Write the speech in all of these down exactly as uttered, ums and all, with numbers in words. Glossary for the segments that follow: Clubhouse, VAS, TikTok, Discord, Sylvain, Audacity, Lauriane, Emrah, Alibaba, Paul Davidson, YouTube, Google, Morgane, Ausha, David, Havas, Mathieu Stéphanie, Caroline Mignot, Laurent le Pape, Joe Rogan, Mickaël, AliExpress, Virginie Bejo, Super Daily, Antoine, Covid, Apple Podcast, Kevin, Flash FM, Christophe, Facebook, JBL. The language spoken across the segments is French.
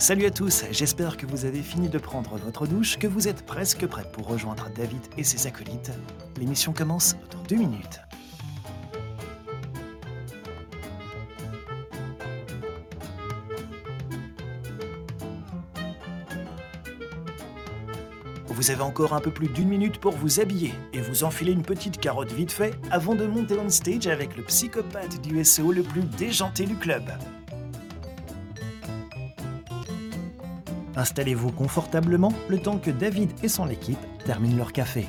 Salut à tous, j'espère que vous avez fini de prendre votre douche, que vous êtes presque prêts pour rejoindre David et ses acolytes. L'émission commence dans deux minutes. Vous avez encore un peu plus d'une minute pour vous habiller et vous enfiler une petite carotte vite fait avant de monter on stage avec le psychopathe du S E O le plus déjanté du club. Installez-vous confortablement le temps que David et son équipe terminent leur café.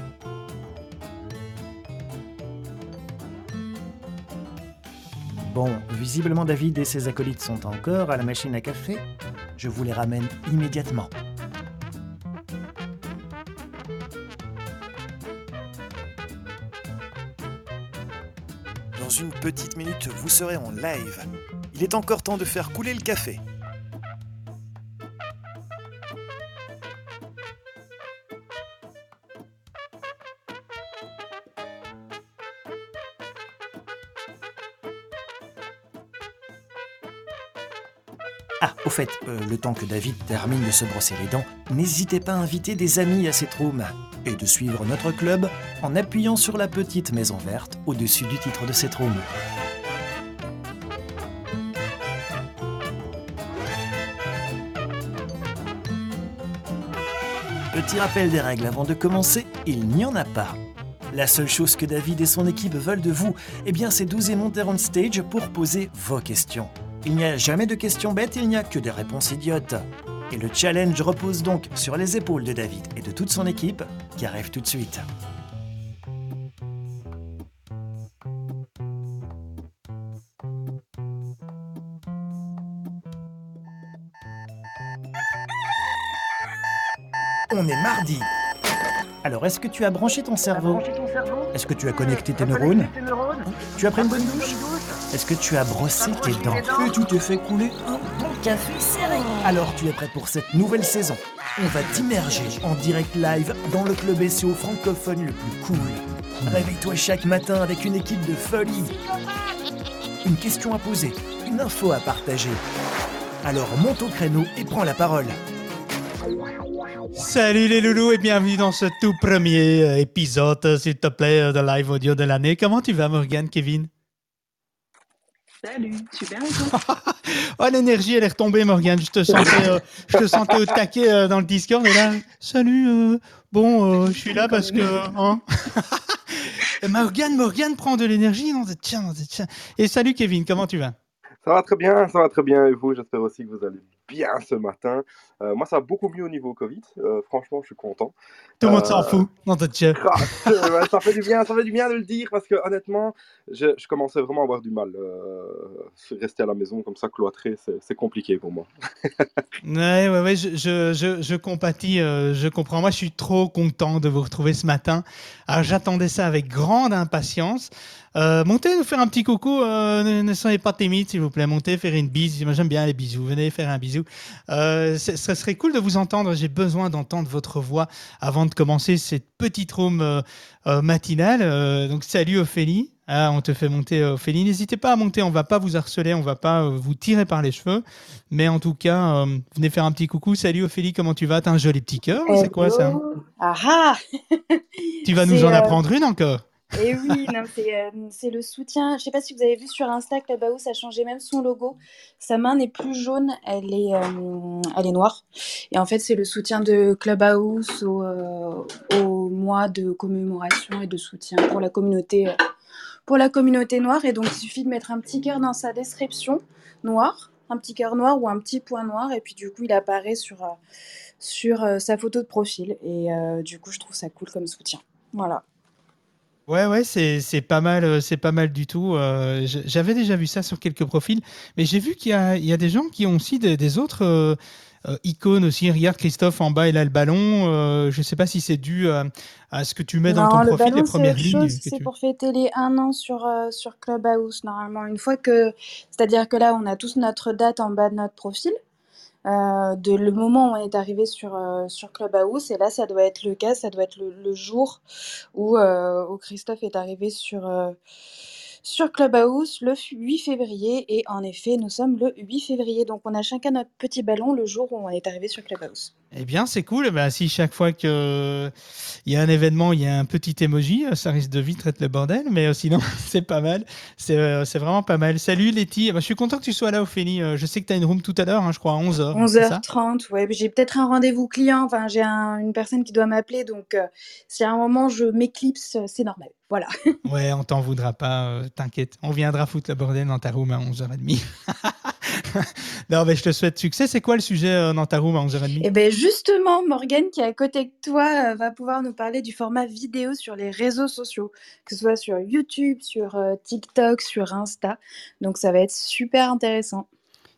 Bon, visiblement David et ses acolytes sont encore à la machine à café. Je vous les ramène immédiatement. Dans une petite minute, vous serez en live. Il est encore temps de faire couler le café. Ah, au fait, euh, le temps que David termine de se brosser les dents, n'hésitez pas à inviter des amis à cette room et de suivre notre club en appuyant sur la petite maison verte au-dessus du titre de cette room. Petit rappel des règles avant de commencer, il n'y en a pas. La seule chose que David et son équipe veulent de vous, eh bien, c'est d'oser monter on stage pour poser vos questions. Il n'y a jamais de questions bêtes, il n'y a que des réponses idiotes. Et le challenge repose donc sur les épaules de David et de toute son équipe, qui arrive tout de suite. On est mardi. Alors, est-ce que tu as branché ton cerveau? Est-ce que tu as connecté tes neurones? Tu as pris une bonne douche? Est-ce que tu as brossé tes dents? Et tu t'es fait couler un bon café serré? Alors, tu es prêt pour cette nouvelle saison? On va t'immerger en direct live dans le club S E O francophone le plus cool. Réveille-toi chaque matin avec une équipe de folie. Une question à poser, une info à partager. Alors, monte au créneau et prends la parole. Salut les loulous et bienvenue dans ce tout premier épisode, s'il te plaît, de live audio de l'année. Comment tu vas, Morgane, Kevin? Salut, super. Oh, l'énergie, elle est retombée, Morgane. Je te sentais, euh, je te sentais au taquet euh, dans le Discord. Et là, salut, euh, bon, euh, je suis là parce que... Hein? Morgane, Morgane prend de l'énergie. Non, tiens, tiens. Et salut, Kevin, comment tu vas? Ça va très bien, ça va très bien. Et vous, j'espère aussi que vous allez bien ce matin. Euh, moi, ça va beaucoup mieux au niveau Covid. Euh, franchement, je suis content. Tout le euh... monde s'en fout dans ta tête. Ça fait du bien, ça fait du bien de le dire parce que honnêtement, je, je commençais vraiment à avoir du mal. Euh, rester à la maison comme ça, cloîtré, c'est, c'est compliqué pour moi. ouais, ouais, ouais. Je, je, je, je compatis. Euh, je comprends. Moi, je suis trop content de vous retrouver ce matin. Alors, j'attendais ça avec grande impatience. Euh, montez nous faire un petit coucou. Euh, ne, ne soyez pas timide, s'il vous plaît. Montez faire une bise. Moi, j'aime bien les bisous. Venez faire un bisou. Euh, ce serait cool de vous entendre. J'ai besoin d'entendre votre voix avant de commencer cette petite room euh, euh, matinale. Euh, donc, salut Ophélie. Ah, on te fait monter, Ophélie. N'hésitez pas à monter. On ne va pas vous harceler. On ne va pas vous tirer par les cheveux. Mais en tout cas, euh, venez faire un petit coucou. Salut Ophélie, comment tu vas? T'as un joli petit cœur. Hello. C'est quoi ça? Ah ah. Tu vas C'est nous en euh... apprendre une encore. Et oui, non, c'est, euh, c'est le soutien. Je ne sais pas si vous avez vu sur Insta, Clubhouse a changé même son logo. Sa main n'est plus jaune, elle est, euh, elle est noire. Et en fait, c'est le soutien de Clubhouse au, euh, au mois de commémoration et de soutien pour la communauté, euh, pour la communauté noire. Et donc, il suffit de mettre un petit cœur dans sa description noire, un petit cœur noir ou un petit point noir. Et puis, du coup, il apparaît sur, euh, sur euh, sa photo de profil. Et euh, du coup, je trouve ça cool comme soutien. Voilà. Ouais, ouais, c'est, c'est pas mal, c'est pas mal du tout. Euh, j'avais déjà vu ça sur quelques profils, mais j'ai vu qu'il y a, il y a des gens qui ont aussi des, des autres euh, icônes aussi. Regarde, Christophe, en bas, il a le ballon. Euh, je sais pas si c'est dû à, à ce que tu mets non, dans ton le profil, ballon, les premières lignes. Chose, que c'est tu... pour fêter les un an sur, euh, sur Clubhouse, normalement. Une fois que, c'est-à-dire que là, on a tous notre date en bas de notre profil. Euh, de le moment où on est arrivé sur, euh, sur Clubhouse, et là ça doit être le cas, ça doit être le, le jour où, euh, où Christophe est arrivé sur, euh, sur Clubhouse le huit février. Et en effet, nous sommes le huit février. Donc, on a chacun notre petit ballon le jour où on est arrivé sur Clubhouse. Eh bien, c'est cool. Eh bien, si chaque fois qu'il y a un événement, il y a un petit emoji, ça risque de vite être le bordel. Mais sinon, c'est pas mal. C'est, c'est vraiment pas mal. Salut, Laetitia. Eh bien, je suis content que tu sois là, Ophélie. Je sais que tu as une room tout à l'heure, hein, je crois, à onze heures. onze heures trente, ouais. J'ai peut-être un rendez-vous client. Enfin, j'ai un, une personne qui doit m'appeler. Donc, euh, si à un moment, je m'éclipse, c'est normal. Voilà. Ouais, on t'en voudra pas, euh, t'inquiète. On viendra foutre le bordel dans ta room à onze heures trente. Non, mais je te souhaite succès. C'est quoi le sujet euh, dans ta room à onze heures trente? Eh bien, justement, Morgane, qui est à côté de toi, euh, va pouvoir nous parler du format vidéo sur les réseaux sociaux, que ce soit sur YouTube, sur euh, TikTok, sur Insta. Donc, ça va être super intéressant.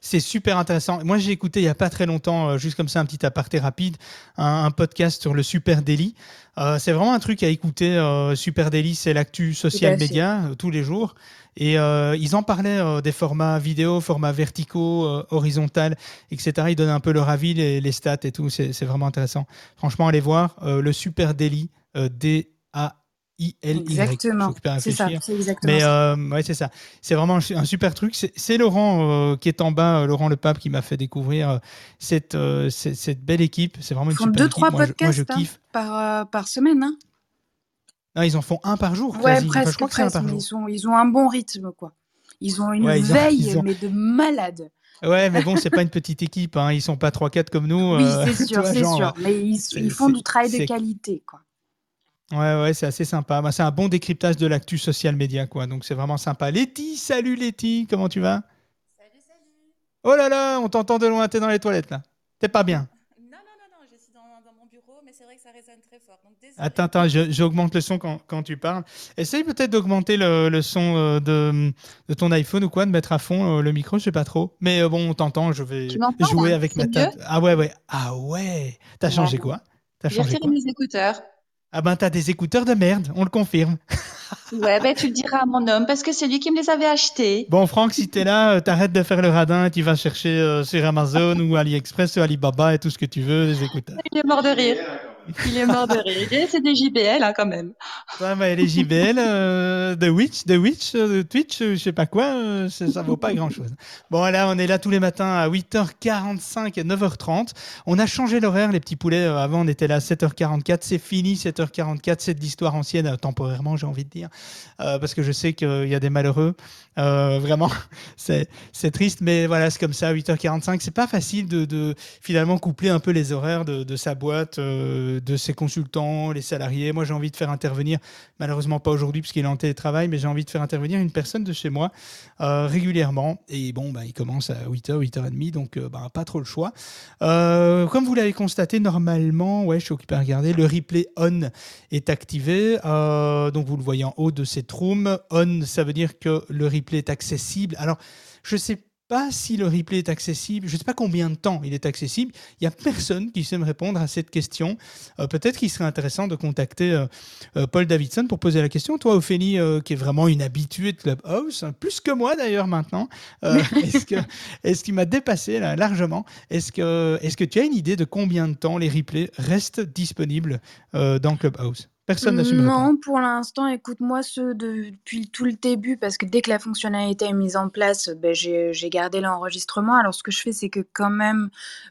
C'est super intéressant. Moi, j'ai écouté il n'y a pas très longtemps, euh, juste comme ça, un petit aparté rapide, un, un podcast sur le Super Daily. Euh, c'est vraiment un truc à écouter. Euh, Super Daily, c'est l'actu social média euh, tous les jours. Et euh, ils en parlaient euh, des formats vidéo, formats verticaux, euh, horizontaux, et cetera. Ils donnaient un peu leur avis, les, les stats et tout. C'est, c'est vraiment intéressant. Franchement, allez voir euh, le Super Daily, euh, D A I. Exactement, c'est ça, c'est exactement mais, ça. Euh, ouais, c'est ça. C'est vraiment un super truc. C'est, c'est Laurent euh, qui est en bas, euh, Laurent le Pape, qui m'a fait découvrir euh, cette, euh, cette, cette belle équipe. C'est vraiment une super deux, équipe. Ils font deux trois podcasts moi, je, moi, je kiffe. Hein, par, euh, par semaine. Hein. Non, ils en font un par jour. Ouais, presque, enfin, je crois presque, que c'est un par jour. Ils, sont, ils ont un bon rythme, quoi. Ils ont une ouais, ils veille, ont, ils ont... mais de malade. Ouais, mais bon, c'est pas une petite équipe. Hein. Ils sont pas trois quatre comme nous. Oui, euh, c'est sûr, toi, c'est genre, sûr. Mais ils, ils font du travail de qualité, quoi. Ouais, ouais, c'est assez sympa. Bah, c'est un bon décryptage de l'actu social média, quoi. Donc, c'est vraiment sympa. Laetitia, salut Laetitia, comment tu vas? Salut, salut. Oh là là, on t'entend de loin, t'es dans les toilettes, là. T'es pas bien. Non, non, non, non, je suis dans, dans mon bureau, mais c'est vrai que ça résonne très fort. Donc, désolé. Attends, attends, je, j'augmente le son quand, quand tu parles. Essaye peut-être d'augmenter le, le son euh, de, de ton iPhone ou quoi, de mettre à fond euh, le micro, je sais pas trop. Mais euh, bon, on t'entend, je vais jouer hein, avec ma table. Ah ouais, ouais. Ah ouais. T'as ouais. changé quoi? T'as j'ai changé quoi? Mes écouteurs. Ah ben, t'as des écouteurs de merde, on le confirme. Ouais, ben tu le diras à mon homme, parce que c'est lui qui me les avait achetés. Bon, Franck, si t'es là, t'arrêtes de faire le radin et tu vas chercher euh, sur Amazon ou AliExpress ou Alibaba et tout ce que tu veux, les écouteurs. Il est mort de rire. Il est mort de rire. Et c'est des J B L, hein, quand même. Ouais, mais les J B L, euh, de Witch, de Witch, de Twitch, je sais pas quoi, euh, ça, ça vaut pas grand-chose. Bon, là, on est là tous les matins à huit heures quarante-cinq et neuf heures trente. On a changé l'horaire, les petits poulets. Avant, on était là à sept heures quarante-quatre. C'est fini, sept heures quarante-quatre, c'est de l'histoire ancienne, euh, temporairement, j'ai envie de dire, euh, parce que je sais qu'il y a des malheureux. Euh, vraiment, c'est, c'est triste, mais voilà, c'est comme ça, à huit heures quarante-cinq. C'est pas facile de, de finalement coupler un peu les horaires de, de sa boîte, euh, de ses consultants, les salariés. Moi, j'ai envie de faire intervenir, malheureusement pas aujourd'hui puisqu'il est en télétravail, mais j'ai envie de faire intervenir une personne de chez moi euh, régulièrement. Et bon, bah, il commence à huit heures, huit heures trente, donc euh, bah, pas trop le choix. Euh, comme vous l'avez constaté, normalement, ouais, je suis occupé à regarder, le replay on est activé. Euh, donc, vous le voyez en haut de cette room. On, ça veut dire que le replay est accessible. Alors, je sais pas Pas si le replay est accessible, je ne sais pas combien de temps il est accessible, il n'y a personne qui sait me répondre à cette question. Euh, peut-être qu'il serait intéressant de contacter euh, euh, Paul Davidson pour poser la question. Toi, Ophélie, euh, qui est vraiment une habituée de Clubhouse, plus que moi d'ailleurs maintenant, euh, est-ce, que, est-ce qu'il m'a dépassé là, largement, est-ce que, est-ce que tu as une idée de combien de temps les replays restent disponibles euh, dans Clubhouse ? Personne n'a su me répondre. Non, pour l'instant, écoute-moi ceux de, depuis tout le début, parce que dès que la fonctionnalité est mise en place, ben, j'ai, j'ai gardé l'enregistrement. Alors, ce que je fais, c'est que quand même,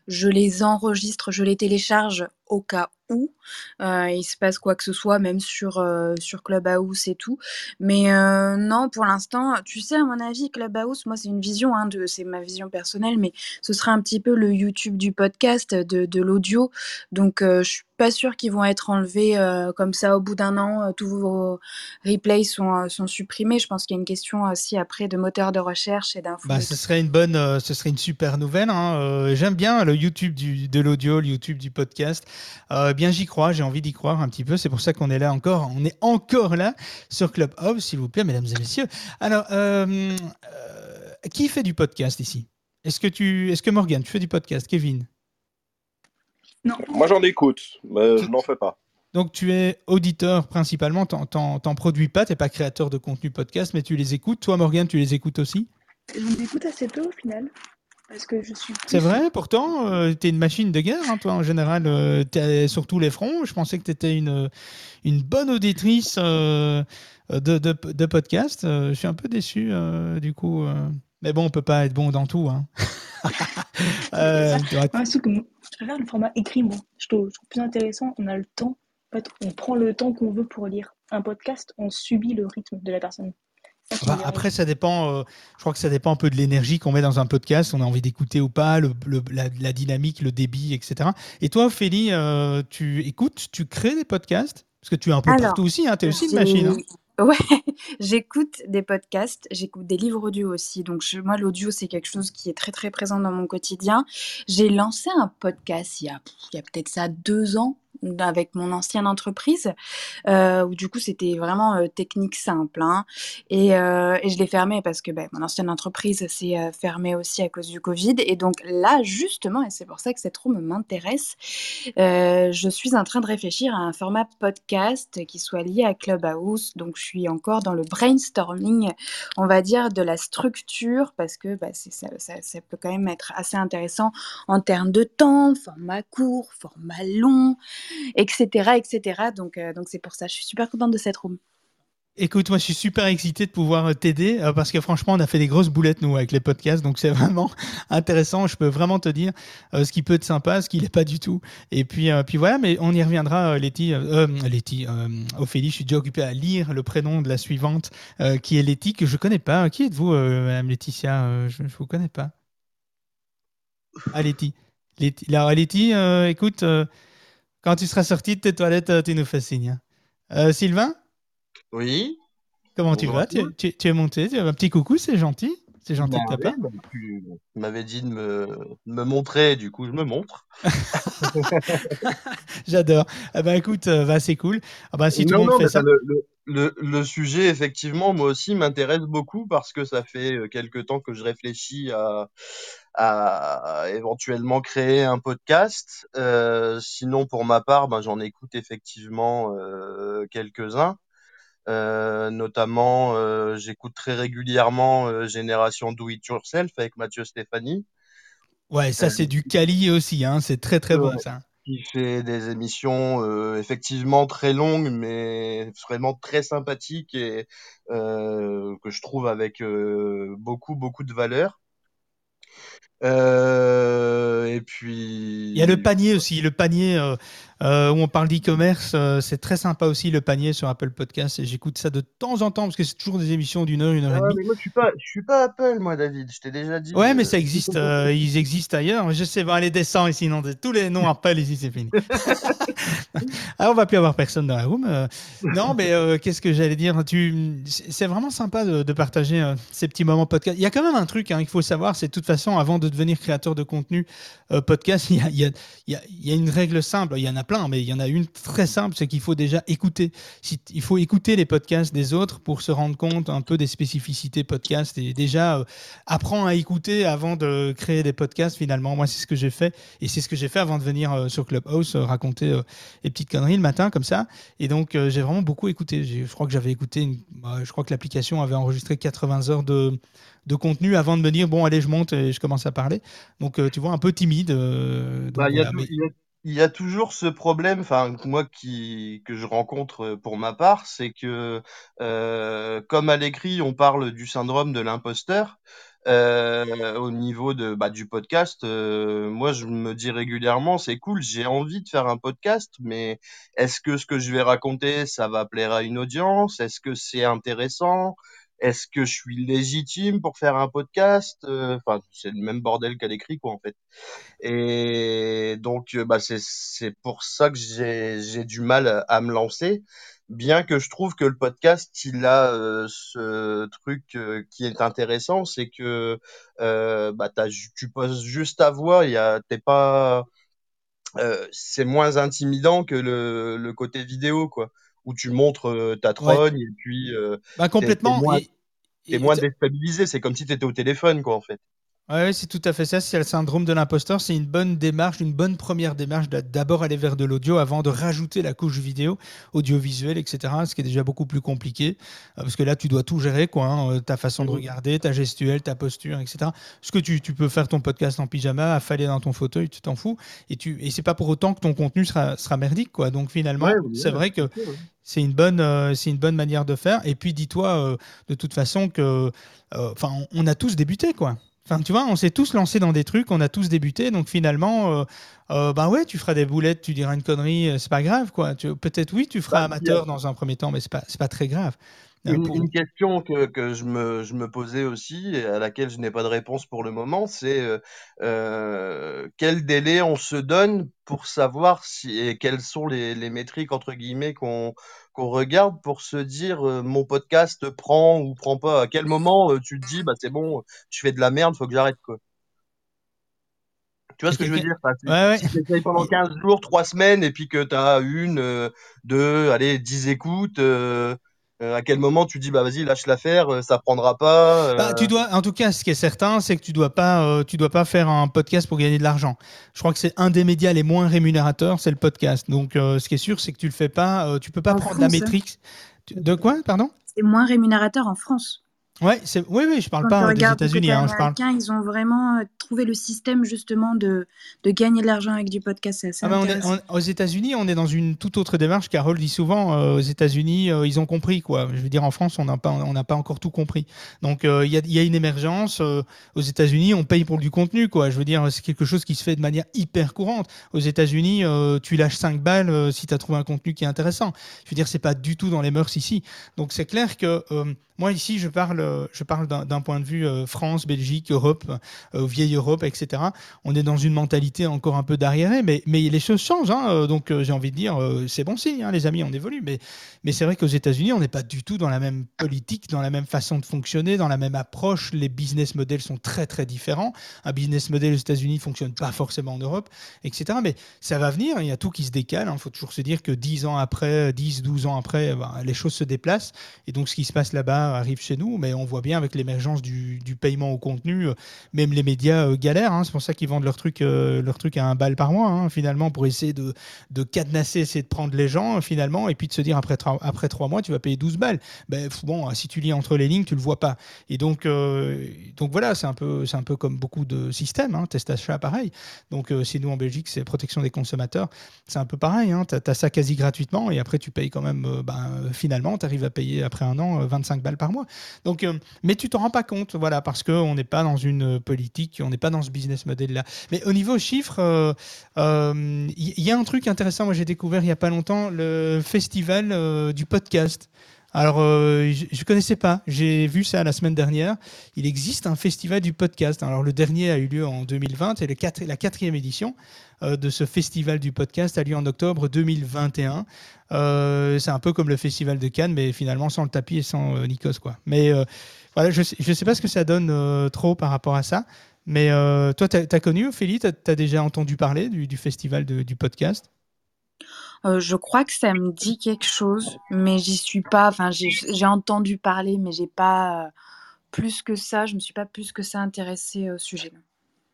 je les enregistre, je les télécharge au cas où euh, il se passe quoi que ce soit, même sur, euh, sur Clubhouse et tout. Mais euh, non, pour l'instant, tu sais, à mon avis, Clubhouse, moi, c'est une vision, hein, de, c'est ma vision personnelle, mais ce serait un petit peu le YouTube du podcast, de, de l'audio. Donc, euh, je suis pas sûre qu'ils vont être enlevés euh, comme ça au bout d'un an. Euh, tous vos replays sont, euh, sont supprimés. Je pense qu'il y a une question aussi après de moteur de recherche et d'infos. Bah, ce serait une bonne, euh, ce serait une super nouvelle. Hein. Euh, j'aime bien le YouTube du, de l'audio, le YouTube du podcast. Euh, bien, j'y crois, j'ai envie d'y croire un petit peu. C'est pour ça qu'on est là encore. On est encore là sur Clubhouse, s'il vous plaît, mesdames et messieurs. Alors, euh, euh, qui fait du podcast ici ? Est-ce que tu, est-ce que Morgane, tu fais du podcast ? Kevin ? Non. Moi, j'en écoute, mais tu... je n'en fais pas. Donc, tu es auditeur principalement. T'en, t'en, t'en produis pas. T'es pas créateur de contenu podcast, mais tu les écoutes. Toi, Morgane, tu les écoutes aussi ? J'en écoute assez peu au final. parce que je suis... Plus... C'est vrai, pourtant, euh, tu es une machine de guerre, hein, toi, en général, euh, t'es sur tous les fronts. Je pensais que tu étais une, une bonne auditrice euh, de, de, de podcast. Euh, je suis un peu déçu, euh, du coup. Euh... Mais bon, on ne peut pas être bon dans tout, hein. euh, ouais, je préfère le format écrit, moi. Je trouve, je trouve plus intéressant, on a le temps. En fait, on prend le temps qu'on veut pour lire. Un podcast, on subit le rythme de la personne. Bah, après, ça dépend, euh, je crois que ça dépend un peu de l'énergie qu'on met dans un podcast, on a envie d'écouter ou pas, le, le, la, la dynamique, le débit, et cetera. Et toi, Ophélie, euh, tu écoutes, tu crées des podcasts? Parce que tu es un peu Alors, partout aussi, hein, tu es aussi une machine. Hein. Ouais, j'écoute des podcasts, j'écoute des livres audio aussi. Donc, je, moi, l'audio, c'est quelque chose qui est très, très présent dans mon quotidien. J'ai lancé un podcast il y a, il y a peut-être ça deux ans. Avec mon ancienne entreprise, euh, où du coup c'était vraiment euh, technique simple, hein. Et, euh, et je l'ai fermé parce que ben, mon ancienne entreprise s'est euh, fermée aussi à cause du Covid. Et donc là justement, et c'est pour ça que cette room m'intéresse, euh, je suis en train de réfléchir à un format podcast qui soit lié à Clubhouse. Donc je suis encore dans le brainstorming, on va dire, de la structure, parce que ben, c'est, ça, ça, ça peut quand même être assez intéressant en termes de temps, format court, format long, etc, et cetera. Donc, euh, donc c'est pour ça, je suis super contente de cette room. Écoute, moi je suis super excitée de pouvoir t'aider euh, parce que franchement on a fait des grosses boulettes nous avec les podcasts, donc c'est vraiment intéressant, je peux vraiment te dire euh, ce qui peut être sympa, ce qui l'est pas du tout, et puis, euh, puis voilà, mais on y reviendra. euh, Letty, euh, Letty euh, Ophélie, je suis déjà occupée à lire le prénom de la suivante euh, qui est Letty, que je connais pas. Qui êtes-vous, euh, madame Laetitia? euh, je, je vous connais pas. Ah, Letty, Letty. Alors Letty, euh, écoute, euh, quand tu seras sorti de tes toilettes, tu nous fais signe. Euh, Sylvain ? Oui. Comment tu vas ? tu, tu, tu es monté, tu as un petit coucou, c'est gentil. C'est gentil de ta part. Bah, tu m'avais dit de me, de me montrer, du coup, je me montre. J'adore. Eh ben, écoute, bah, c'est cool. Ah, bah, si non, tout le monde non, fait ça. Le, le, le, le sujet, effectivement, moi aussi, m'intéresse beaucoup parce que ça fait quelques temps que je réfléchis à, à éventuellement créer un podcast. Euh, sinon, pour ma part, ben, j'en écoute effectivement euh, quelques-uns. Euh, notamment, euh, j'écoute très régulièrement euh, Génération Do It Yourself avec Mathieu Stéphanie. Ouais, ça euh, c'est du quali aussi, hein, c'est très très euh, bon ça. Qui fait des émissions euh, effectivement très longues, mais vraiment très sympathiques et euh, que je trouve avec euh, beaucoup beaucoup de valeur. Euh, et puis il y a le panier aussi, le panier euh, euh, où on parle d'e-commerce, euh, c'est très sympa aussi, le panier sur Apple Podcast, et j'écoute ça de temps en temps parce que c'est toujours des émissions d'une heure, une heure ah, et demie. Mais moi je suis pas, je suis pas Apple, moi David, je t'ai déjà dit. Ouais, euh, mais ça existe, euh, ils existent ailleurs. Je sais pas, allez descends ici, non, tous les noms Apple ici c'est fini. Alors on va plus avoir personne dans la room. Euh, non, mais euh, qu'est-ce que j'allais dire ? Tu, c'est vraiment sympa de, de partager euh, ces petits moments podcast. Il y a quand même un truc, hein, qu'il faut savoir, c'est de toute façon avant de devenir créateur de contenu euh, podcast, il y a, il y a, il y a, il y a une règle simple. Il y en a plein, mais il y en a une très simple, c'est qu'il faut déjà écouter. Si, il faut écouter les podcasts des autres pour se rendre compte un peu des spécificités podcast. Et déjà, euh, apprends à écouter avant de créer des podcasts, finalement. Moi, c'est ce que j'ai fait. Et c'est ce que j'ai fait avant de venir euh, sur Clubhouse euh, raconter euh, les petites conneries le matin, comme ça. Et donc, euh, j'ai vraiment beaucoup écouté. J'ai, je crois que j'avais écouté, une, euh, je crois que l'application avait enregistré quatre-vingts heures de... de contenu avant de me dire bon allez je monte et je commence à parler, donc euh, tu vois, un peu timide. euh, donc, bah, y a voilà, mais... y a, y a toujours ce problème, enfin moi qui que je rencontre pour ma part, c'est que euh, comme à l'écrit on parle du syndrome de l'imposteur, euh, au niveau de bah, du podcast, euh, moi je me dis régulièrement c'est cool, j'ai envie de faire un podcast, mais est-ce que ce que je vais raconter ça va plaire à une audience, est-ce que c'est intéressant, est-ce que je suis légitime pour faire un podcast ? Enfin, c'est le même bordel qu'à l'écrit, quoi, en fait. Et donc, bah, c'est, c'est pour ça que j'ai, j'ai du mal à, à me lancer, bien que je trouve que le podcast, il a euh, ce truc euh, qui est intéressant, c'est que euh, bah, t'as, tu poses juste ta voix, y a, t'es pas, euh, c'est moins intimidant que le, le côté vidéo, quoi. Où tu montres euh, ta trogne, ouais. Et puis euh, bah, complètement, t'es, t'es moins, et, et, t'es moins déstabilisé, c'est comme si tu étais au téléphone, quoi, en fait. Oui, c'est tout à fait ça. C'est le syndrome de l'imposteur. C'est une bonne démarche, une bonne première démarche d'abord aller vers de l'audio avant de rajouter la couche vidéo, audiovisuelle, et cetera, ce qui est déjà beaucoup plus compliqué parce que là, tu dois tout gérer, quoi, hein, ta façon de regarder, ta gestuelle, ta posture, et cetera. Parce que tu, tu peux faire ton podcast en pyjama, affaler dans ton fauteuil, tu t'en fous. Et, tu, et c'est pas pour autant que ton contenu sera, sera merdique, quoi. Donc finalement, ouais, oui, c'est ouais, vrai que... Ouais. C'est une bonne, euh, c'est une bonne manière de faire. Et puis, dis-toi euh, de toute façon que, enfin, euh, on a tous débuté, quoi. Enfin, tu vois, on s'est tous lancés dans des trucs, on a tous débuté. Donc finalement, euh, euh, bah ouais, tu feras des boulettes, tu diras une connerie, c'est pas grave, quoi. Tu, peut-être oui, tu feras bah, amateur dans un premier temps, mais c'est pas, c'est pas très grave. Euh, une, pour... une question que, que je, me, je me posais aussi, et à laquelle je n'ai pas de réponse pour le moment, c'est euh, euh, quel délai on se donne pour savoir si, et quelles sont les, les métriques entre guillemets qu'on, qu'on regarde pour se dire euh, mon podcast prend ou prend pas. À quel moment euh, tu te dis bah, c'est bon, je fais de la merde, faut que j'arrête, quoi. Tu vois ce que je veux dire, ça, ouais, si ouais. tu essayes pendant quinze jours, trois semaines, et puis que tu as une, euh, deux, allez, dix écoutes. Euh, Euh, à quel moment tu dis bah vas-y lâche l'affaire, euh, ça prendra pas. Euh... Bah, tu dois, en tout cas, ce qui est certain, c'est que tu dois pas, euh, tu dois pas faire un podcast pour gagner de l'argent. Je crois que c'est un des médias les moins rémunérateurs, c'est le podcast. Donc, euh, ce qui est sûr, c'est que tu le fais pas, euh, tu peux pas en prendre France, la métrique. Hein. De quoi, pardon ? C'est moins rémunérateur en France. Ouais, c'est, oui, oui, je parle quand pas des États-Unis. Hein, je parle. Ils ont vraiment trouvé le système justement de de gagner de l'argent avec du podcast. C'est assez ah bah on est, on, aux États-Unis, on est dans une toute autre démarche. Carole dit souvent euh, aux États-Unis, euh, ils ont compris, quoi. Je veux dire, en France, on n'a pas, on n'a pas encore tout compris. Donc il euh, y, y a une émergence. Euh, aux États-Unis, on paye pour du contenu, quoi. Je veux dire, c'est quelque chose qui se fait de manière hyper courante. Aux États-Unis, euh, tu lâches cinq balles euh, si tu as trouvé un contenu qui est intéressant. Je veux dire, c'est pas du tout dans les mœurs ici. Donc c'est clair que euh, moi ici, je parle. Je parle d'un, d'un point de vue euh, France, Belgique, Europe, euh, vieille Europe, et cetera. On est dans une mentalité encore un peu d'arriéré, mais, mais les choses changent. Hein, euh, donc euh, j'ai envie de dire, euh, c'est bon signe, hein, les amis, on évolue. Mais, mais c'est vrai qu'aux États-Unis, on n'est pas du tout dans la même politique, dans la même façon de fonctionner, dans la même approche. Les business models sont très très différents. Un business model aux États-Unis ne fonctionne pas forcément en Europe, et cetera. Mais ça va venir, il y a tout qui se décale. Il hein, faut toujours se dire que dix ans après, dix, douze ans après, bah, les choses se déplacent. Et donc ce qui se passe là-bas arrive chez nous, mais on voit bien avec l'émergence du, du paiement au contenu, euh, même les médias euh, galèrent. Hein, c'est pour ça qu'ils vendent leur truc, euh, leur truc à un bal par mois, hein, finalement, pour essayer de, de cadenasser, essayer de prendre les gens, euh, finalement, et puis de se dire après, tra- après trois mois, tu vas payer douze balles. Ben, bon, si tu lis entre les lignes, tu le vois pas. Et donc, euh, donc voilà, c'est un, peu, c'est un peu comme beaucoup de systèmes, hein, test achat, pareil. Donc, euh, chez nous, en Belgique, c'est protection des consommateurs. C'est un peu pareil. Hein, tu as ça quasi gratuitement, et après, tu payes quand même, euh, ben, finalement, tu arrives à payer après un an euh, vingt-cinq balles par mois. Donc, Donc, euh, mais tu t'en rends pas compte, voilà, parce qu'on n'est pas dans une politique, on n'est pas dans ce business model-là. Mais au niveau chiffres, euh, euh, y, y a un truc intéressant, moi j'ai découvert il n'y a pas longtemps, le festival euh, du podcast. Alors, euh, je ne connaissais pas, j'ai vu ça la semaine dernière. Il existe un festival du podcast. Alors, le dernier a eu lieu en deux mille vingt, c'est le quatre, la quatrième édition euh, de ce festival du podcast a lieu en octobre deux mille vingt et un. Euh, c'est un peu comme le festival de Cannes, mais finalement sans le tapis et sans euh, Nikos, quoi. Mais euh, voilà, je ne sais pas ce que ça donne euh, trop par rapport à ça. Mais euh, toi, tu as connu, Ophélie, tu as déjà entendu parler du, du festival de, du podcast ? Euh, je crois que ça me dit quelque chose, mais j'y suis pas. Enfin, j'ai, j'ai entendu parler, mais j'ai pas euh, plus que ça. Je me suis pas plus que ça intéressée au sujet.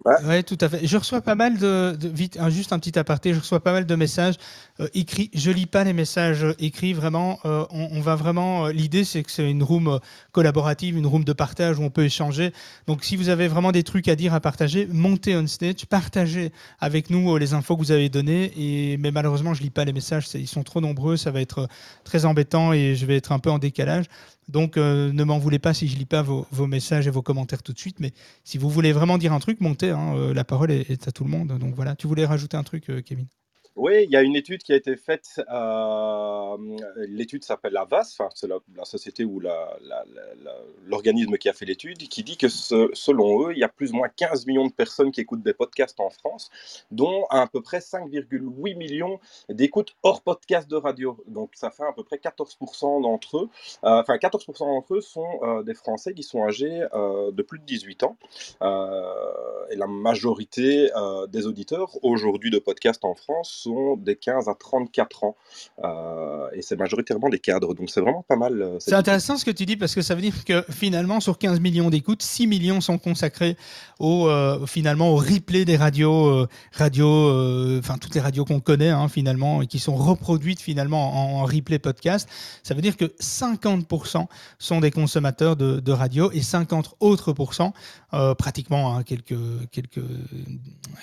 Ouais. Ouais, tout à fait. Je reçois pas mal de, de vite, hein, juste un petit aparté. Je reçois pas mal de messages euh, écrits. Je lis pas les messages euh, écrits vraiment. Euh, on, on va vraiment. Euh, l'idée, c'est que c'est une room euh, collaborative, une room de partage où on peut échanger. Donc, si vous avez vraiment des trucs à dire, à partager, montez on stage, partagez avec nous euh, les infos que vous avez données. Et mais malheureusement, je lis pas les messages. C'est, ils sont trop nombreux. Ça va être euh, très embêtant et je vais être un peu en décalage. Donc, euh, ne m'en voulez pas si je ne lis pas vos, vos messages et vos commentaires tout de suite. Mais si vous voulez vraiment dire un truc, montez. Hein, euh, la parole est, est à tout le monde. Donc, voilà. Tu voulais rajouter un truc, euh, Kevin ? Oui, il y a une étude qui a été faite. Euh, l'étude s'appelle la V A S. Enfin, c'est la, la société ou la, la, la, la, l'organisme qui a fait l'étude, qui dit que ce, selon eux, il y a plus ou moins quinze millions de personnes qui écoutent des podcasts en France, dont à peu près cinq virgule huit millions d'écoutes hors podcast de radio. Donc, ça fait à peu près quatorze pour cent d'entre eux. Euh, enfin, quatorze pour cent d'entre eux sont euh, des Français qui sont âgés euh, de plus de dix-huit ans. Euh, et la majorité euh, des auditeurs aujourd'hui de podcasts en France sont des quinze à trente-quatre ans euh, et c'est majoritairement des cadres. Donc c'est vraiment pas mal. Euh, c'est intéressant ce que tu dis parce que ça veut dire que finalement sur quinze millions d'écoutes, six millions sont consacrés au euh, finalement au replay des radios, euh, radios, enfin euh, toutes les radios qu'on connaît hein, finalement et qui sont reproduites finalement en, en replay podcast. Ça veut dire que cinquante pour cent sont des consommateurs de, de radio et cinquante autres pourcents, euh, pratiquement hein, quelques quelques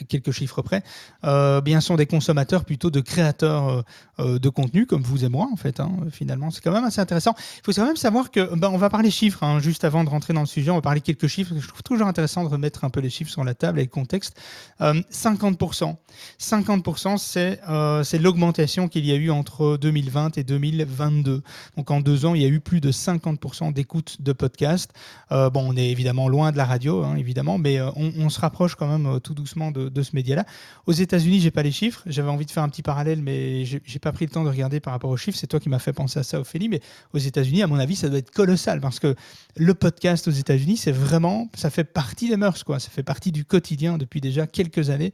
quelques chiffres près, euh, bien sont des consommateurs plutôt de créateurs euh, de contenu comme vous et moi en fait. Hein, finalement, c'est quand même assez intéressant. Il faut quand même savoir que ben, on va parler chiffres hein, juste avant de rentrer dans le sujet. On va parler quelques chiffres. Je trouve toujours intéressant de remettre un peu les chiffres sur la table et le contexte. Euh, cinquante pour cent, cinquante pour cent, c'est euh, c'est l'augmentation qu'il y a eu entre deux mille vingt et deux mille vingt-deux. Donc en deux ans, il y a eu plus de cinquante pour cent d'écoute de podcasts. Euh, bon, on est évidemment loin de la radio, hein, évidemment, mais euh, on, on se rapproche quand même euh, tout doucement de, de ce média-là. Aux États-Unis, j'ai pas les chiffres. J'avais envie de faire un petit parallèle, mais j'ai, j'ai pas pris le temps de regarder par rapport aux chiffres. C'est toi qui m'as fait penser à ça, Ophélie. Mais aux États-Unis, à mon avis, ça doit être colossal parce que le podcast aux États-Unis, c'est vraiment, ça fait partie des mœurs, quoi. Ça fait partie du quotidien depuis déjà quelques années.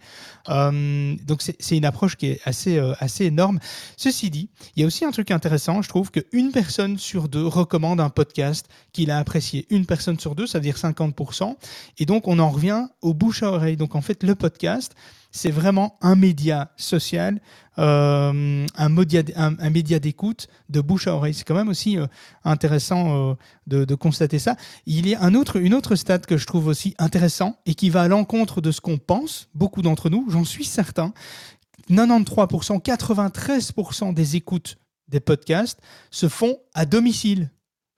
Euh, donc c'est, c'est une approche qui est assez, euh, assez énorme. Ceci dit, il y a aussi un truc intéressant. Je trouve qu'une personne sur deux recommande un podcast qu'il a apprécié. Une personne sur deux, ça veut dire cinquante pour cent. Et donc, on en revient au bouche à oreille. Donc, en fait, le podcast, c'est vraiment un média social, euh, un, modia, un, un média d'écoute de bouche à oreille. C'est quand même aussi euh, intéressant euh, de, de constater ça. Il y a un autre, une autre stat que je trouve aussi intéressant et qui va à l'encontre de ce qu'on pense, beaucoup d'entre nous, j'en suis certain. quatre-vingt-treize pour cent, quatre-vingt-treize pour cent des écoutes des podcasts se font à domicile.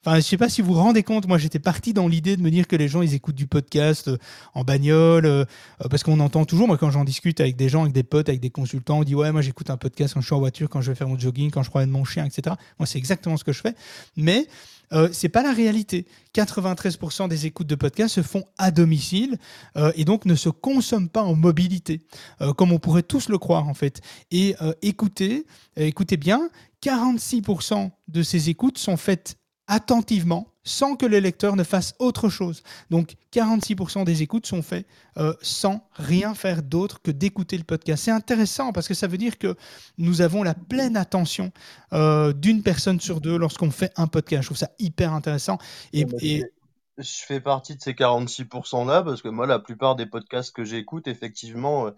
Enfin, je ne sais pas si vous vous rendez compte, moi j'étais parti dans l'idée de me dire que les gens ils écoutent du podcast euh, en bagnole, euh, parce qu'on entend toujours, moi quand j'en discute avec des gens, avec des potes, avec des consultants, on dit ouais moi j'écoute un podcast quand je suis en voiture, quand je vais faire mon jogging, quand je promène mon chien, et cetera. Moi c'est exactement ce que je fais, mais euh, ce n'est pas la réalité. quatre-vingt-treize pour cent des écoutes de podcasts se font à domicile euh, et donc ne se consomment pas en mobilité, euh, comme on pourrait tous le croire en fait. Et euh, écoutez, euh, écoutez bien, quarante-six pour cent de ces écoutes sont faites attentivement, sans que le lecteur ne fasse autre chose. Donc, quarante-six pour cent des écoutes sont faites euh, sans rien faire d'autre que d'écouter le podcast. C'est intéressant parce que ça veut dire que nous avons la pleine attention euh, d'une personne sur deux lorsqu'on fait un podcast. Je trouve ça hyper intéressant. Et, et... Je fais partie de ces quarante-six pour cent-là parce que moi, la plupart des podcasts que j'écoute, effectivement,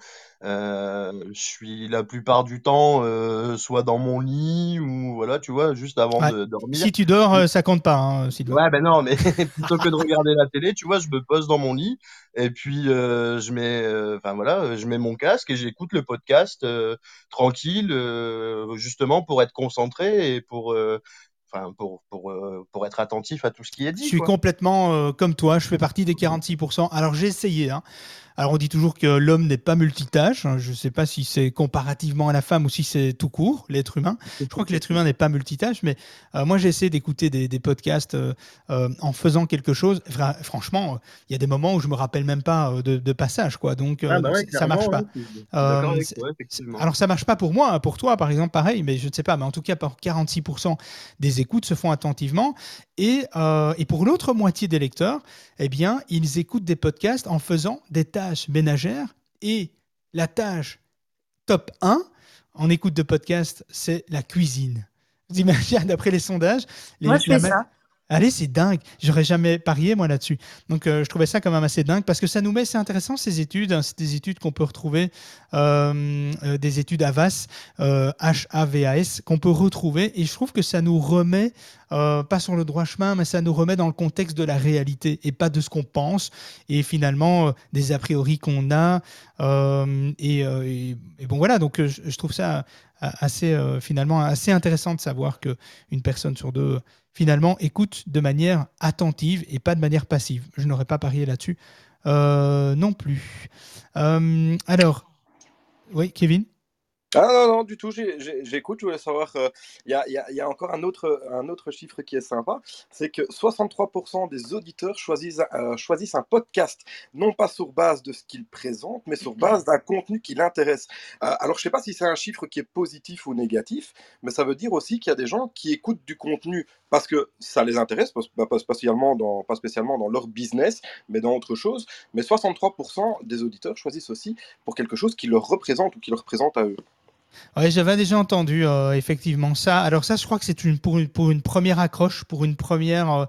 euh, je suis la plupart du temps euh, soit dans mon lit ou voilà, tu vois, juste avant ouais. de dormir. Si tu dors, euh, ça compte pas. Hein, si tu dors. Ouais, ben non, mais plutôt que de regarder la télé, tu vois, je me pose dans mon lit et puis euh, je mets, enfin euh, voilà, je mets mon casque et j'écoute le podcast euh, tranquille, euh, justement pour être concentré et pour. Euh, Enfin, pour, pour, pour être attentif à tout ce qui est dit. Je suis quoi. complètement euh, comme toi, je fais partie des quarante-six pour cent. Alors j'ai essayé, hein. Alors on dit toujours que l'homme n'est pas multitâche, je ne sais pas si c'est comparativement à la femme ou si c'est tout court, l'être humain. Je crois que l'être humain n'est pas multitâche, mais euh, moi j'ai essayé d'écouter des, des podcasts euh, euh, en faisant quelque chose. Fra- franchement, il euh, y a des moments où je ne me rappelle même pas euh, de, de passage, quoi. donc euh, ah bah ouais, ça ne marche pas. Ouais, euh, avec toi, alors ça ne marche pas pour moi, pour toi par exemple, pareil, mais je ne sais pas, mais en tout cas par quarante-six pour cent des écoutes se font attentivement. Et, euh, et pour l'autre moitié des lecteurs, eh bien, ils écoutent des podcasts en faisant des tâches ménagères. Et la tâche top un en écoute de podcast, c'est la cuisine. Vous imaginez, d'après les sondages... Les Moi, je fais ma... ça. Allez, c'est dingue. J'aurais jamais parié, moi, là-dessus. Donc, euh, je trouvais ça quand même assez dingue parce que ça nous met... C'est intéressant, ces études. Hein, c'est des études qu'on peut retrouver, euh, euh, des études Havas, euh, H A V A S, qu'on peut retrouver. Et je trouve que ça nous remet, euh, pas sur le droit chemin, mais ça nous remet dans le contexte de la réalité et pas de ce qu'on pense. Et finalement, euh, des a priori qu'on a. Euh, et, euh, et, et bon, voilà. Donc, euh, je, je trouve ça... assez euh, finalement assez intéressant de savoir que une personne sur deux euh, finalement écoute de manière attentive et pas de manière passive. Je n'aurais pas parié là-dessus euh, non plus. Euh, alors, oui, Kevin ? Ah non, non, du tout, j'ai, j'ai, j'écoute, je voulais savoir, il euh, y, a, y, a, y a encore un autre, un autre chiffre qui est sympa, c'est que soixante-trois pour cent des auditeurs choisissent, euh, choisissent un podcast, non pas sur base de ce qu'ils présentent, mais sur base d'un contenu qui l'intéresse. Euh, alors, je ne sais pas si c'est un chiffre qui est positif ou négatif, mais ça veut dire aussi qu'il y a des gens qui écoutent du contenu parce que ça les intéresse, parce, bah, pas, spécialement dans, pas spécialement dans leur business, mais dans autre chose, mais soixante-trois pour cent des auditeurs choisissent aussi pour quelque chose qui leur représente ou qui leur présente à eux. Ouais, j'avais déjà entendu euh, effectivement ça. Alors ça, je crois que c'est une, pour, une, pour une première accroche, pour une première... Euh,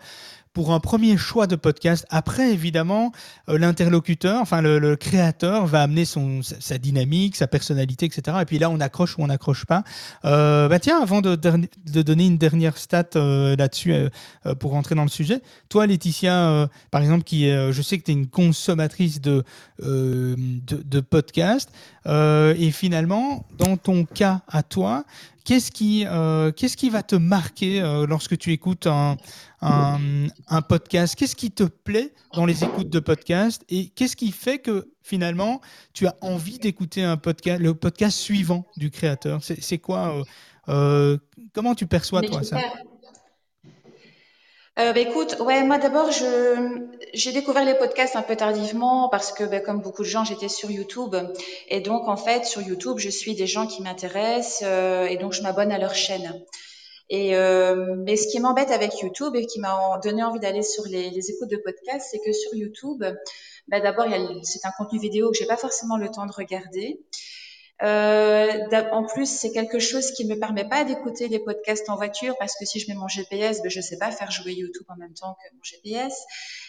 pour un premier choix de podcast. Après, évidemment, euh, l'interlocuteur, enfin le, le créateur va amener son, sa, sa dynamique, sa personnalité, et cetera. Et puis là, on accroche ou on n'accroche pas. Euh, bah tiens, avant de, de, de donner une dernière stat euh, là-dessus, euh, pour rentrer dans le sujet, toi, Laetitia, euh, par exemple, qui, euh, je sais que tu es une consommatrice de, euh, de, de podcasts, euh, et finalement, dans ton cas à toi, Qu'est-ce qui, euh, qu'est-ce qui va te marquer euh, lorsque tu écoutes un, un, un podcast? Qu'est-ce qui te plaît dans les écoutes de podcast? Et qu'est-ce qui fait que, finalement, tu as envie d'écouter un podcast, le podcast suivant du créateur? C'est, c'est quoi euh, euh, comment tu perçois, toi, ça? Euh, bah, écoute, ouais, moi d'abord, je, j'ai découvert les podcasts un peu tardivement parce que, bah, comme beaucoup de gens, j'étais sur YouTube. Et donc, en fait, sur YouTube, je suis des gens qui m'intéressent euh, et donc je m'abonne à leur chaîne. Et euh, mais ce qui m'embête avec YouTube et qui m'a donné envie d'aller sur les, les écoutes de podcasts, c'est que sur YouTube, bah, d'abord, y a, c'est un contenu vidéo que j'ai pas forcément le temps de regarder. Euh, en plus, c'est quelque chose qui ne me permet pas d'écouter les podcasts en voiture parce que si je mets mon G P S, ben, je ne sais pas faire jouer YouTube en même temps que mon G P S.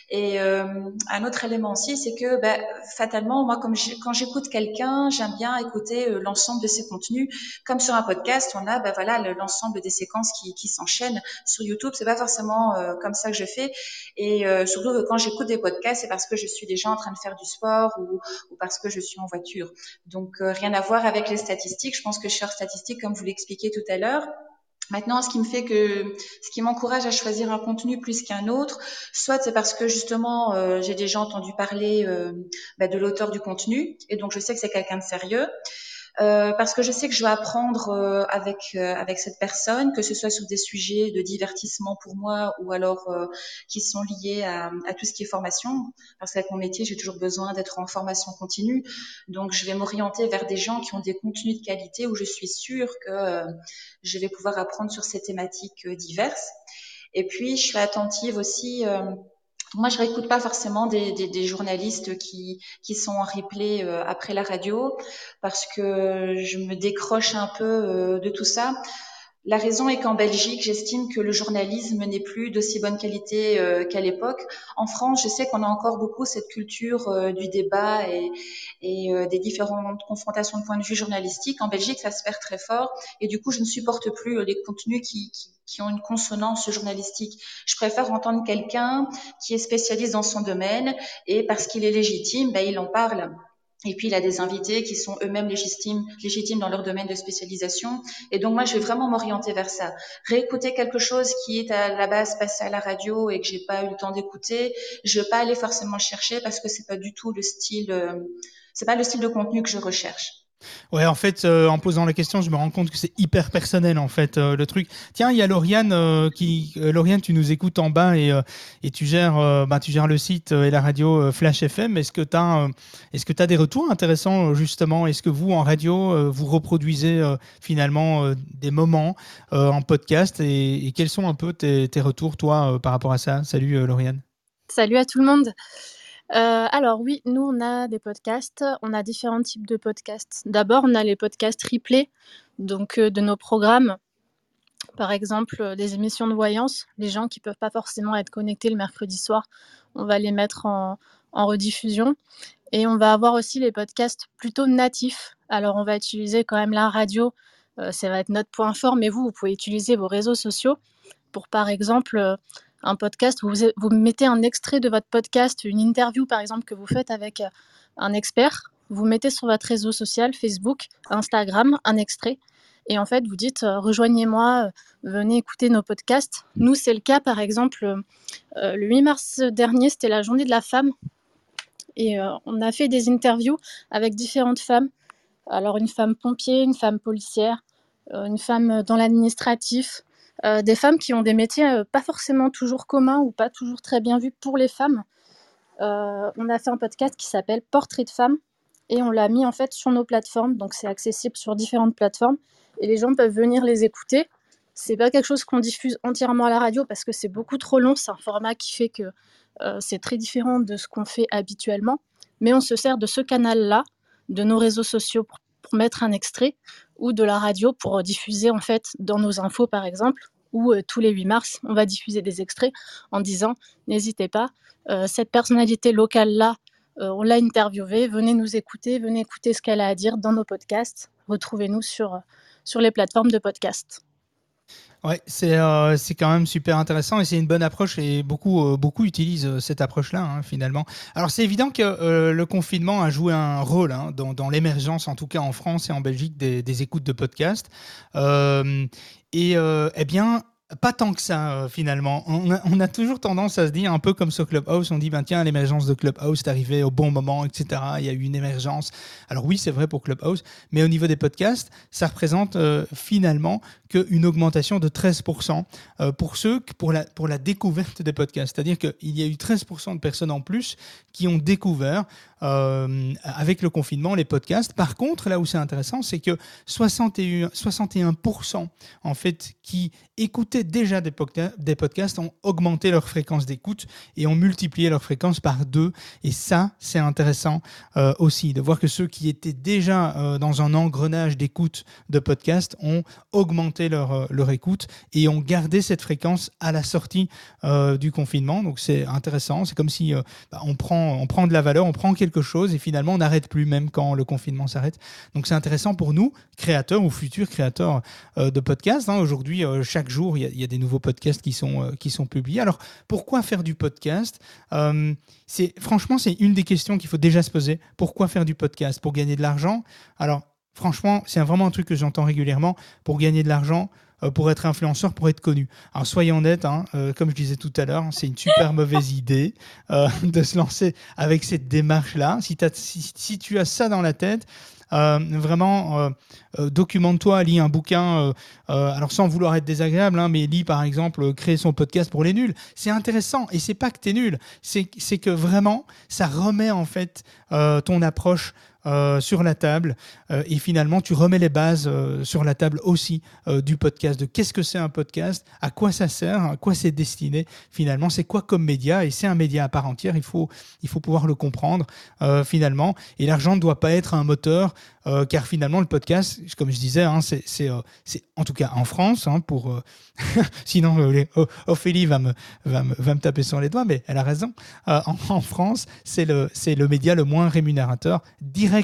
Et euh, un autre élément aussi, c'est que ben, fatalement, moi, comme je, quand j'écoute quelqu'un, j'aime bien écouter euh, l'ensemble de ses contenus. Comme sur un podcast, on a ben, voilà, le, l'ensemble des séquences qui, qui s'enchaînent. Sur YouTube, c'est pas forcément euh, comme ça que je fais. Et euh, surtout que quand j'écoute des podcasts, c'est parce que je suis déjà en train de faire du sport ou, ou parce que je suis en voiture. Donc, euh, rien à voir avec les statistiques. Je pense que je suis hors statistiques, comme vous l'expliquiez tout à l'heure. Maintenant, ce qui me fait que, ce qui m'encourage à choisir un contenu plus qu'un autre, soit c'est parce que justement euh, j'ai déjà entendu parler euh, bah, de l'auteur du contenu, et donc je sais que c'est quelqu'un de sérieux. Euh, parce que je sais que je vais apprendre euh, avec euh, avec cette personne, que ce soit sur des sujets de divertissement pour moi ou alors euh, qui sont liés à, à tout ce qui est formation, parce qu'avec mon métier, j'ai toujours besoin d'être en formation continue. Donc, je vais m'orienter vers des gens qui ont des contenus de qualité où je suis sûre que euh, je vais pouvoir apprendre sur ces thématiques euh, diverses. Et puis, je suis attentive aussi... Euh, Moi, je réécoute pas forcément des, des, des journalistes qui, qui sont en replay euh, après la radio parce que je me décroche un peu euh, de tout ça. La raison est qu'en Belgique, j'estime que le journalisme n'est plus d'aussi bonne qualité euh, qu'à l'époque. En France, je sais qu'on a encore beaucoup cette culture euh, du débat et, et euh, des différentes confrontations de points de vue journalistiques. En Belgique, ça se perd très fort et du coup, je ne supporte plus les contenus qui, qui qui ont une consonance journalistique. Je préfère entendre quelqu'un qui est spécialiste dans son domaine et parce qu'il est légitime, ben, il en parle. Et puis, il a des invités qui sont eux-mêmes légitimes, légitimes dans leur domaine de spécialisation. Et donc, moi, je vais vraiment m'orienter vers ça. Réécouter quelque chose qui est à la base passé à la radio et que j'ai pas eu le temps d'écouter, je vais pas aller forcément chercher parce que c'est pas du tout le style, euh, c'est pas le style de contenu que je recherche. Ouais, en fait, euh, en posant la question, je me rends compte que c'est hyper personnel, en fait, euh, le truc. Tiens, il y a Lauriane euh, qui, euh, Lauriane, tu nous écoutes en bas et euh, et tu gères, euh, bah, tu gères le site et la radio euh, Flash F M. Est-ce que t'as, euh, est-ce que t'as des retours intéressants justement? Est-ce que vous en radio, euh, vous reproduisez euh, finalement euh, des moments euh, en podcast et, et quels sont un peu tes, tes retours, toi, euh, par rapport à ça? Salut, euh, Lauriane. Salut à tout le monde. Euh, alors oui, nous on a des podcasts, on a différents types de podcasts. D'abord on a les podcasts replay, donc euh, de nos programmes, par exemple euh, des émissions de voyance, les gens qui peuvent pas forcément être connectés le mercredi soir, on va les mettre en, en rediffusion. Et on va avoir aussi les podcasts plutôt natifs, alors on va utiliser quand même la radio, euh, ça va être notre point fort, mais vous, vous pouvez utiliser vos réseaux sociaux pour par exemple... Euh, un podcast, vous, vous mettez un extrait de votre podcast, une interview par exemple que vous faites avec un expert, vous mettez sur votre réseau social, Facebook, Instagram, un extrait et en fait vous dites euh, rejoignez-moi, venez écouter nos podcasts. Nous c'est le cas par exemple, euh, le huit mars dernier c'était la journée de la femme et euh, on a fait des interviews avec différentes femmes, alors une femme pompier, une femme policière, euh, une femme dans l'administratif, Euh, des femmes qui ont des métiers euh, pas forcément toujours communs ou pas toujours très bien vus pour les femmes. Euh, on a fait un podcast qui s'appelle Portrait de femmes et on l'a mis en fait sur nos plateformes, donc c'est accessible sur différentes plateformes et les gens peuvent venir les écouter. C'est pas quelque chose qu'on diffuse entièrement à la radio parce que c'est beaucoup trop long, c'est un format qui fait que euh, c'est très différent de ce qu'on fait habituellement, mais on se sert de ce canal-là, de nos réseaux sociaux pour, pour mettre un extrait ou de la radio pour diffuser en fait dans nos infos par exemple, où euh, tous les huit mars, on va diffuser des extraits en disant « N'hésitez pas, euh, cette personnalité locale-là, euh, on l'a interviewée, venez nous écouter, venez écouter ce qu'elle a à dire dans nos podcasts, retrouvez-nous sur, sur les plateformes de podcasts. » Oui, c'est, euh, c'est quand même super intéressant et c'est une bonne approche et beaucoup, euh, beaucoup utilisent euh, cette approche-là hein, finalement. Alors c'est évident que euh, le confinement a joué un rôle hein, dans, dans l'émergence, en tout cas en France et en Belgique, des, des écoutes de podcasts. Euh, et euh, eh bien, pas tant que ça euh, finalement. On a, on a toujours tendance à se dire un peu comme sur Clubhouse, on dit ben, tiens, l'émergence de Clubhouse est arrivée au bon moment, et cetera. Il y a eu une émergence. Alors oui, c'est vrai pour Clubhouse, mais au niveau des podcasts, ça représente euh, finalement qu'une augmentation de treize pour cent pour, ceux, pour, la, pour la découverte des podcasts. C'est-à-dire qu'il y a eu treize pour cent de personnes en plus qui ont découvert euh, avec le confinement les podcasts. Par contre, là où c'est intéressant, c'est que soixante et un pour cent en fait, qui écoutaient déjà des, podca- des podcasts ont augmenté leur fréquence d'écoute et ont multiplié leur fréquence par deux. Et ça, c'est intéressant euh, aussi de voir que ceux qui étaient déjà euh, dans un engrenage d'écoute de podcasts ont augmenté leur, euh, leur écoute et ont gardé cette fréquence à la sortie euh, du confinement. Donc, c'est intéressant. C'est comme si euh, bah, on, prend, on prend de la valeur, on prend quelque chose et finalement, on n'arrête plus même quand le confinement s'arrête. Donc, c'est intéressant pour nous, créateurs ou futurs créateurs euh, de podcasts. Hein. Aujourd'hui, euh, chaque jour, il y a Il y a des nouveaux podcasts qui sont, qui sont publiés. Alors, pourquoi faire du podcast ? euh, c'est, Franchement, c'est une des questions qu'il faut déjà se poser. Pourquoi faire du podcast ? Pour gagner de l'argent ? Alors, franchement, c'est vraiment un truc que j'entends régulièrement. Pour gagner de l'argent, pour être influenceur, pour être connu. Alors, soyons honnêtes, hein, euh, comme je disais tout à l'heure, c'est une super mauvaise idée euh, de se lancer avec cette démarche-là. Si, si, si tu as ça dans la tête... Euh, vraiment, euh, euh, documente-toi, lis un bouquin, euh, euh, alors sans vouloir être désagréable, hein, mais lis par exemple euh, créer son podcast pour les nuls. C'est intéressant et c'est pas que t'es nul, c'est, c'est que vraiment ça remet en fait euh, ton approche Euh, sur la table euh, et finalement tu remets les bases euh, sur la table aussi euh, du podcast, de qu'est-ce que c'est un podcast, à quoi ça sert, à quoi c'est destiné finalement, c'est quoi comme média, et c'est un média à part entière, il faut, il faut pouvoir le comprendre euh, finalement, et l'argent ne doit pas être un moteur euh, car finalement le podcast, comme je disais hein, c'est, c'est, euh, c'est en tout cas en France hein, pour, euh, sinon euh, les, oh, Ophélie va me, va, me, va me taper sur les doigts, mais elle a raison euh, en, en France c'est le, c'est le média le moins rémunérateur direct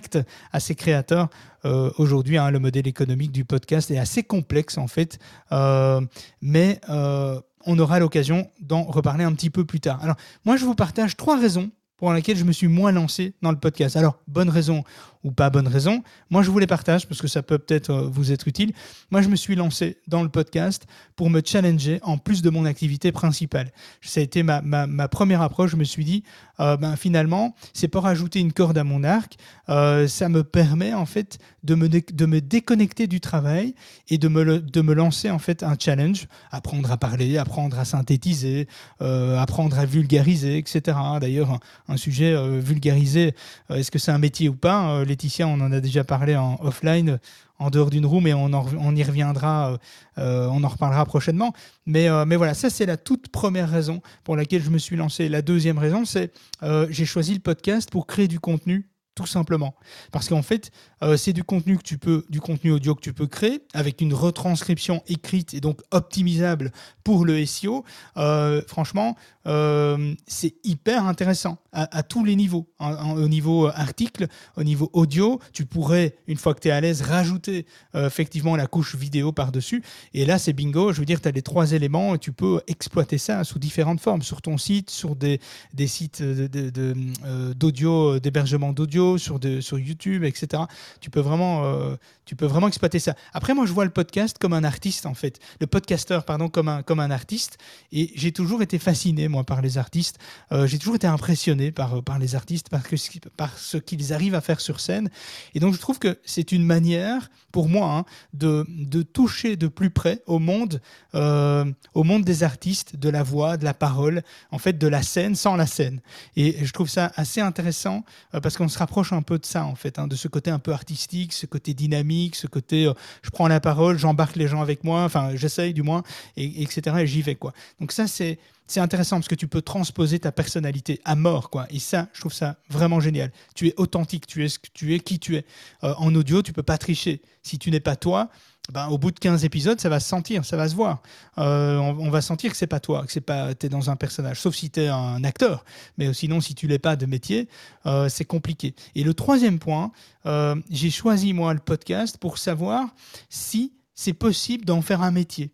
à ses créateurs. Euh, aujourd'hui, hein, le modèle économique du podcast est assez complexe en fait, euh, mais euh, on aura l'occasion d'en reparler un petit peu plus tard. Alors, moi, je vous partage trois raisons pour lesquelles je me suis moins lancé dans le podcast. Alors, bonne raison ou pas bonne raison, moi, je vous les partage parce que ça peut peut-être euh, vous être utile. Moi, je me suis lancé dans le podcast pour me challenger en plus de mon activité principale. Ça a été ma, ma, ma première approche. Je me suis dit, euh, ben, finalement, c'est pour ajouter une corde à mon arc. Euh, ça me permet, en fait, de me, dé- de me déconnecter du travail et de me, le- de me lancer, en fait, un challenge. Apprendre à parler, apprendre à synthétiser, euh, apprendre à vulgariser, et cetera. D'ailleurs, un, un sujet euh, vulgarisé, euh, est-ce que c'est un métier ou pas euh, Laetitia, on en a déjà parlé en offline, en dehors d'une room, et on, en, on y reviendra, euh, on en reparlera prochainement. Mais, euh, mais voilà, ça, c'est la toute première raison pour laquelle je me suis lancé. La deuxième raison, c'est que euh, j'ai choisi le podcast pour créer du contenu, tout simplement. Parce qu'en fait, euh, c'est du contenu, que tu peux, du contenu audio que tu peux créer avec une retranscription écrite et donc optimisable pour le S E O. Euh, franchement, euh, c'est hyper intéressant à, à tous les niveaux. Hein, en, au niveau article, au niveau audio, tu pourrais, une fois que tu es à l'aise, rajouter euh, effectivement la couche vidéo par-dessus. Et là, c'est bingo. Je veux dire, tu as les trois éléments et tu peux exploiter ça sous différentes formes. Sur ton site, sur des, des sites de, de, de, euh, d'audio, d'hébergement d'audio, Sur, de, sur YouTube, et cetera. Tu peux, vraiment, euh, tu peux vraiment exploiter ça. Après, moi, je vois le podcast comme un artiste, en fait. Le podcasteur, pardon, comme un, comme un artiste. Et j'ai toujours été fasciné, moi, par les artistes. Euh, j'ai toujours été impressionné par, par les artistes, par, que, par ce qu'ils arrivent à faire sur scène. Et donc, je trouve que c'est une manière, pour moi, hein, de, de toucher de plus près au monde, euh, au monde des artistes, de la voix, de la parole, en fait, de la scène sans la scène. Et je trouve ça assez intéressant euh, parce qu'on se rapproche rapproche un peu de ça, en fait, hein, de ce côté un peu artistique, ce côté dynamique, ce côté euh, je prends la parole, j'embarque les gens avec moi, enfin, j'essaye du moins, et, etc., et j'y vais, quoi. Donc ça, c'est, c'est intéressant parce que tu peux transposer ta personnalité à mort, quoi. Et ça, je trouve ça vraiment génial. Tu es authentique, tu es ce que tu es, qui tu es. Euh, en audio, tu peux pas tricher. Si tu n'es pas toi, ben, au bout de quinze épisodes, ça va se sentir, ça va se voir. Euh, on, on va sentir que c'est pas toi, que c'est pas, t'es dans un personnage, sauf si tu es un acteur. Mais sinon, si tu l'es pas de métier, euh, c'est compliqué. Et le troisième point, euh, j'ai choisi moi le podcast pour savoir si c'est possible d'en faire un métier.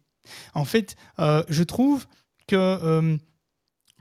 En fait, euh, je trouve que euh,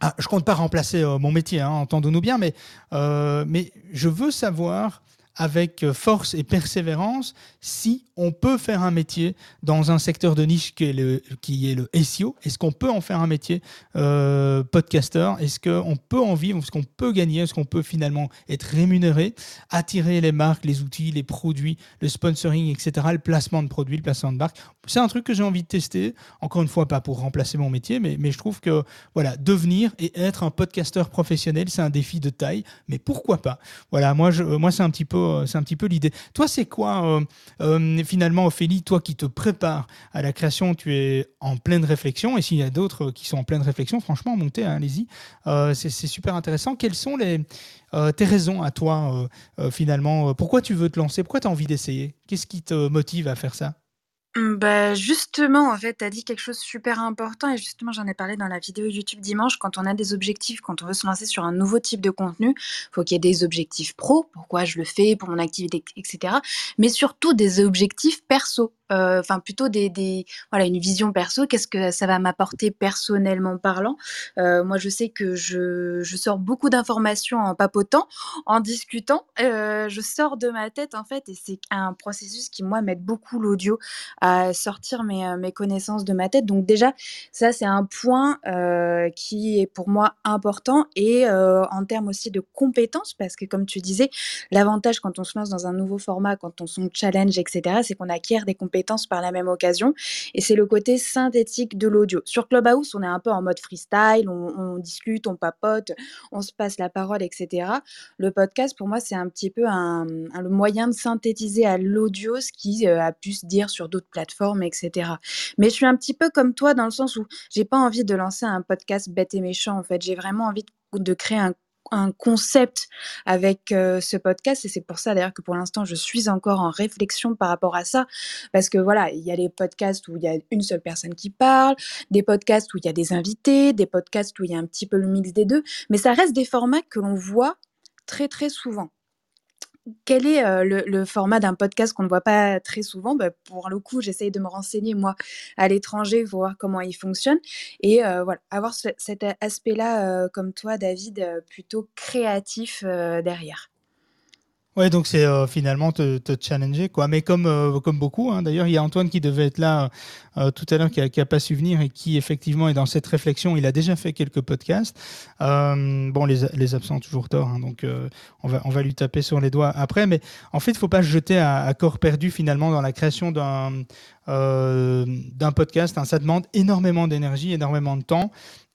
ah, je compte pas remplacer euh, mon métier, hein, entendons-nous bien, mais euh, mais je veux savoir avec force et persévérance si on peut faire un métier dans un secteur de niche qui est le, qui est le S E O. Est-ce qu'on peut en faire un métier euh, podcasteur? Est-ce qu'on peut en vivre? Est-ce qu'on peut gagner? Est-ce qu'on peut finalement être rémunéré? Attirer les marques, les outils, les produits, le sponsoring, et cetera, le placement de produits, le placement de marques. C'est un truc que j'ai envie de tester. Encore une fois, pas pour remplacer mon métier, mais, mais je trouve que voilà, devenir et être un podcasteur professionnel, c'est un défi de taille, mais pourquoi pas? Voilà, moi, je, moi c'est un petit peu c'est un petit peu l'idée. Toi, c'est quoi euh, euh, finalement, Ophélie, toi qui te prépares à la création, tu es en pleine réflexion, et s'il y a d'autres qui sont en pleine réflexion, franchement, montez, hein, allez-y. Euh, c'est, c'est super intéressant. Quelles sont les, euh, tes raisons à toi, euh, euh, finalement? Pourquoi tu veux te lancer? Pourquoi tu as envie d'essayer? Qu'est-ce qui te motive à faire ça? Bah justement, en fait, tu as dit quelque chose de super important, et justement, j'en ai parlé dans la vidéo YouTube dimanche. Quand on a des objectifs, quand on veut se lancer sur un nouveau type de contenu, il faut qu'il y ait des objectifs pro, pourquoi je le fais, pour mon activité, et cetera. Mais surtout des objectifs perso. Enfin, euh, plutôt des, des, voilà, une vision perso. Qu'est-ce que ça va m'apporter personnellement parlant? euh, Moi, je sais que je, je sors beaucoup d'informations en papotant, en discutant. Euh, je sors de ma tête, en fait, et c'est un processus qui, moi, m'aide beaucoup l'audio à sortir mes, mes connaissances de ma tête. Donc déjà, ça, c'est un point euh, qui est pour moi important, et euh, en termes aussi de compétences, parce que comme tu disais, l'avantage quand on se lance dans un nouveau format, quand on se challenge, et cetera, c'est qu'on acquiert des compétences par la même occasion, et c'est le côté synthétique de l'audio. Sur Clubhouse, on est un peu en mode freestyle, on, on discute, on papote, on se passe la parole, et cetera. Le podcast, pour moi, c'est un petit peu un, un, le moyen de synthétiser à l'audio ce qui euh, a pu se dire sur d'autres plateformes, et cetera. Mais je suis un petit peu comme toi dans le sens où j'ai pas envie de lancer un podcast bête et méchant, en fait. J'ai vraiment envie de, de créer un un concept avec euh, ce podcast, et c'est pour ça d'ailleurs que pour l'instant je suis encore en réflexion par rapport à ça, parce que voilà, il y a les podcasts où il y a une seule personne qui parle, des podcasts où il y a des invités, des podcasts où il y a un petit peu le mix des deux, mais ça reste des formats que l'on voit très très souvent. Quel est euh, le, le format d'un podcast qu'on ne voit pas très souvent? Bah, pour le coup, j'essaye de me renseigner, moi, à l'étranger, voir comment il fonctionne. Et euh, voilà, avoir ce, cet aspect-là, euh, comme toi, David, euh, plutôt créatif euh, derrière. Ouais, donc c'est euh, finalement te, te challenger, quoi. Mais comme, euh, comme beaucoup, hein. D'ailleurs, il y a Antoine qui devait être là euh, tout à l'heure, qui n'a pas su venir, et qui effectivement est dans cette réflexion. Il a déjà fait quelques podcasts. Euh, bon, les, les absents ont toujours tort, hein, donc euh, on, va, on va lui taper sur les doigts après. Mais en fait, il ne faut pas se jeter à, à corps perdu finalement dans la création d'un, euh, d'un podcast, hein. Ça demande énormément d'énergie, énormément de temps.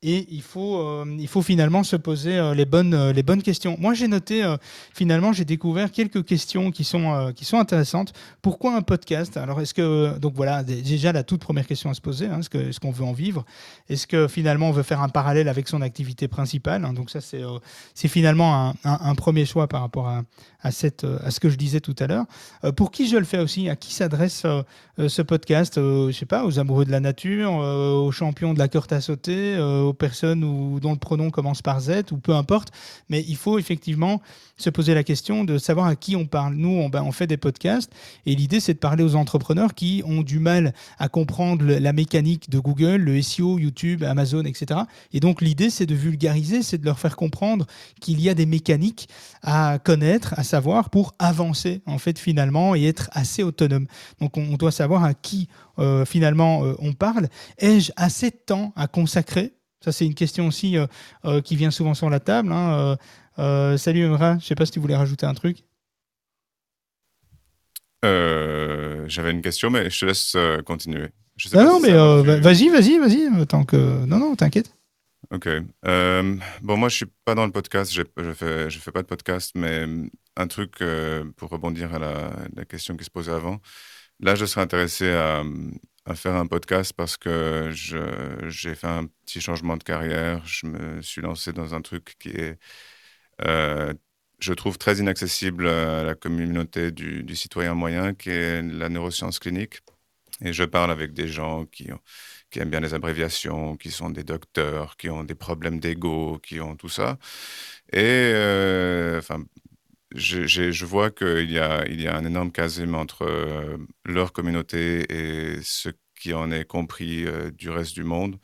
Et il faut, euh, il faut finalement se poser euh, les, bonnes, euh, les bonnes questions. Moi, j'ai noté, euh, finalement, j'ai découvert quelques questions qui sont, euh, qui sont intéressantes. Pourquoi un podcast? Alors, est-ce que, donc voilà, déjà la toute première question à se poser, hein, est-ce que, est-ce qu'on veut en vivre? Est-ce que finalement, on veut faire un parallèle avec son activité principale, hein? Donc ça, c'est, euh, c'est finalement un, un, un premier choix par rapport à, à, cette, à ce que je disais tout à l'heure. Euh, pour qui je le fais aussi? À qui s'adresse euh, ce podcast? euh, Je ne sais pas, aux amoureux de la nature, euh, aux champions de la corde à sauter, euh, personnes ou dont le pronom commence par Z, ou peu importe, mais il faut effectivement se poser la question de savoir à qui on parle. Nous, on, ben, on fait des podcasts, et l'idée, c'est de parler aux entrepreneurs qui ont du mal à comprendre la mécanique de Google, le S E O, YouTube, Amazon, et cetera. Et donc, l'idée, c'est de vulgariser, c'est de leur faire comprendre qu'il y a des mécaniques à connaître, à savoir, pour avancer, en fait, finalement, et être assez autonome. Donc, on, on doit savoir à qui, euh, finalement, euh, on parle. Ai-je assez de temps à consacrer? Ça, c'est une question aussi euh, euh, qui vient souvent sur la table, hein. Euh, euh, salut Emrah, je ne sais pas si tu voulais rajouter un truc. Euh, j'avais une question, mais je te laisse euh, continuer. Je sais non, pas non, si mais euh, va, vas-y, vas-y, vas-y. Tant que... Non, non, t'inquiète. Ok. Euh, bon, moi, je ne suis pas dans le podcast. Je ne fais, je fais pas de podcast, mais un truc euh, pour rebondir à la, la question qui se posait avant. Là, je serais intéressé à, à faire un podcast parce que je, j'ai fait un petit changement de carrière. Je me suis lancé dans un truc qui est, euh, je trouve, très inaccessible à la communauté du, du citoyen moyen, qui est la neuroscience clinique. Et je parle avec des gens qui, ont, qui aiment bien les abréviations, qui sont des docteurs, qui ont des problèmes d'ego, qui ont tout ça. Et euh, enfin, je, je, je vois qu'il y a, il y a un énorme chasme entre euh, leur communauté et ce qui en est compris euh, du reste du monde.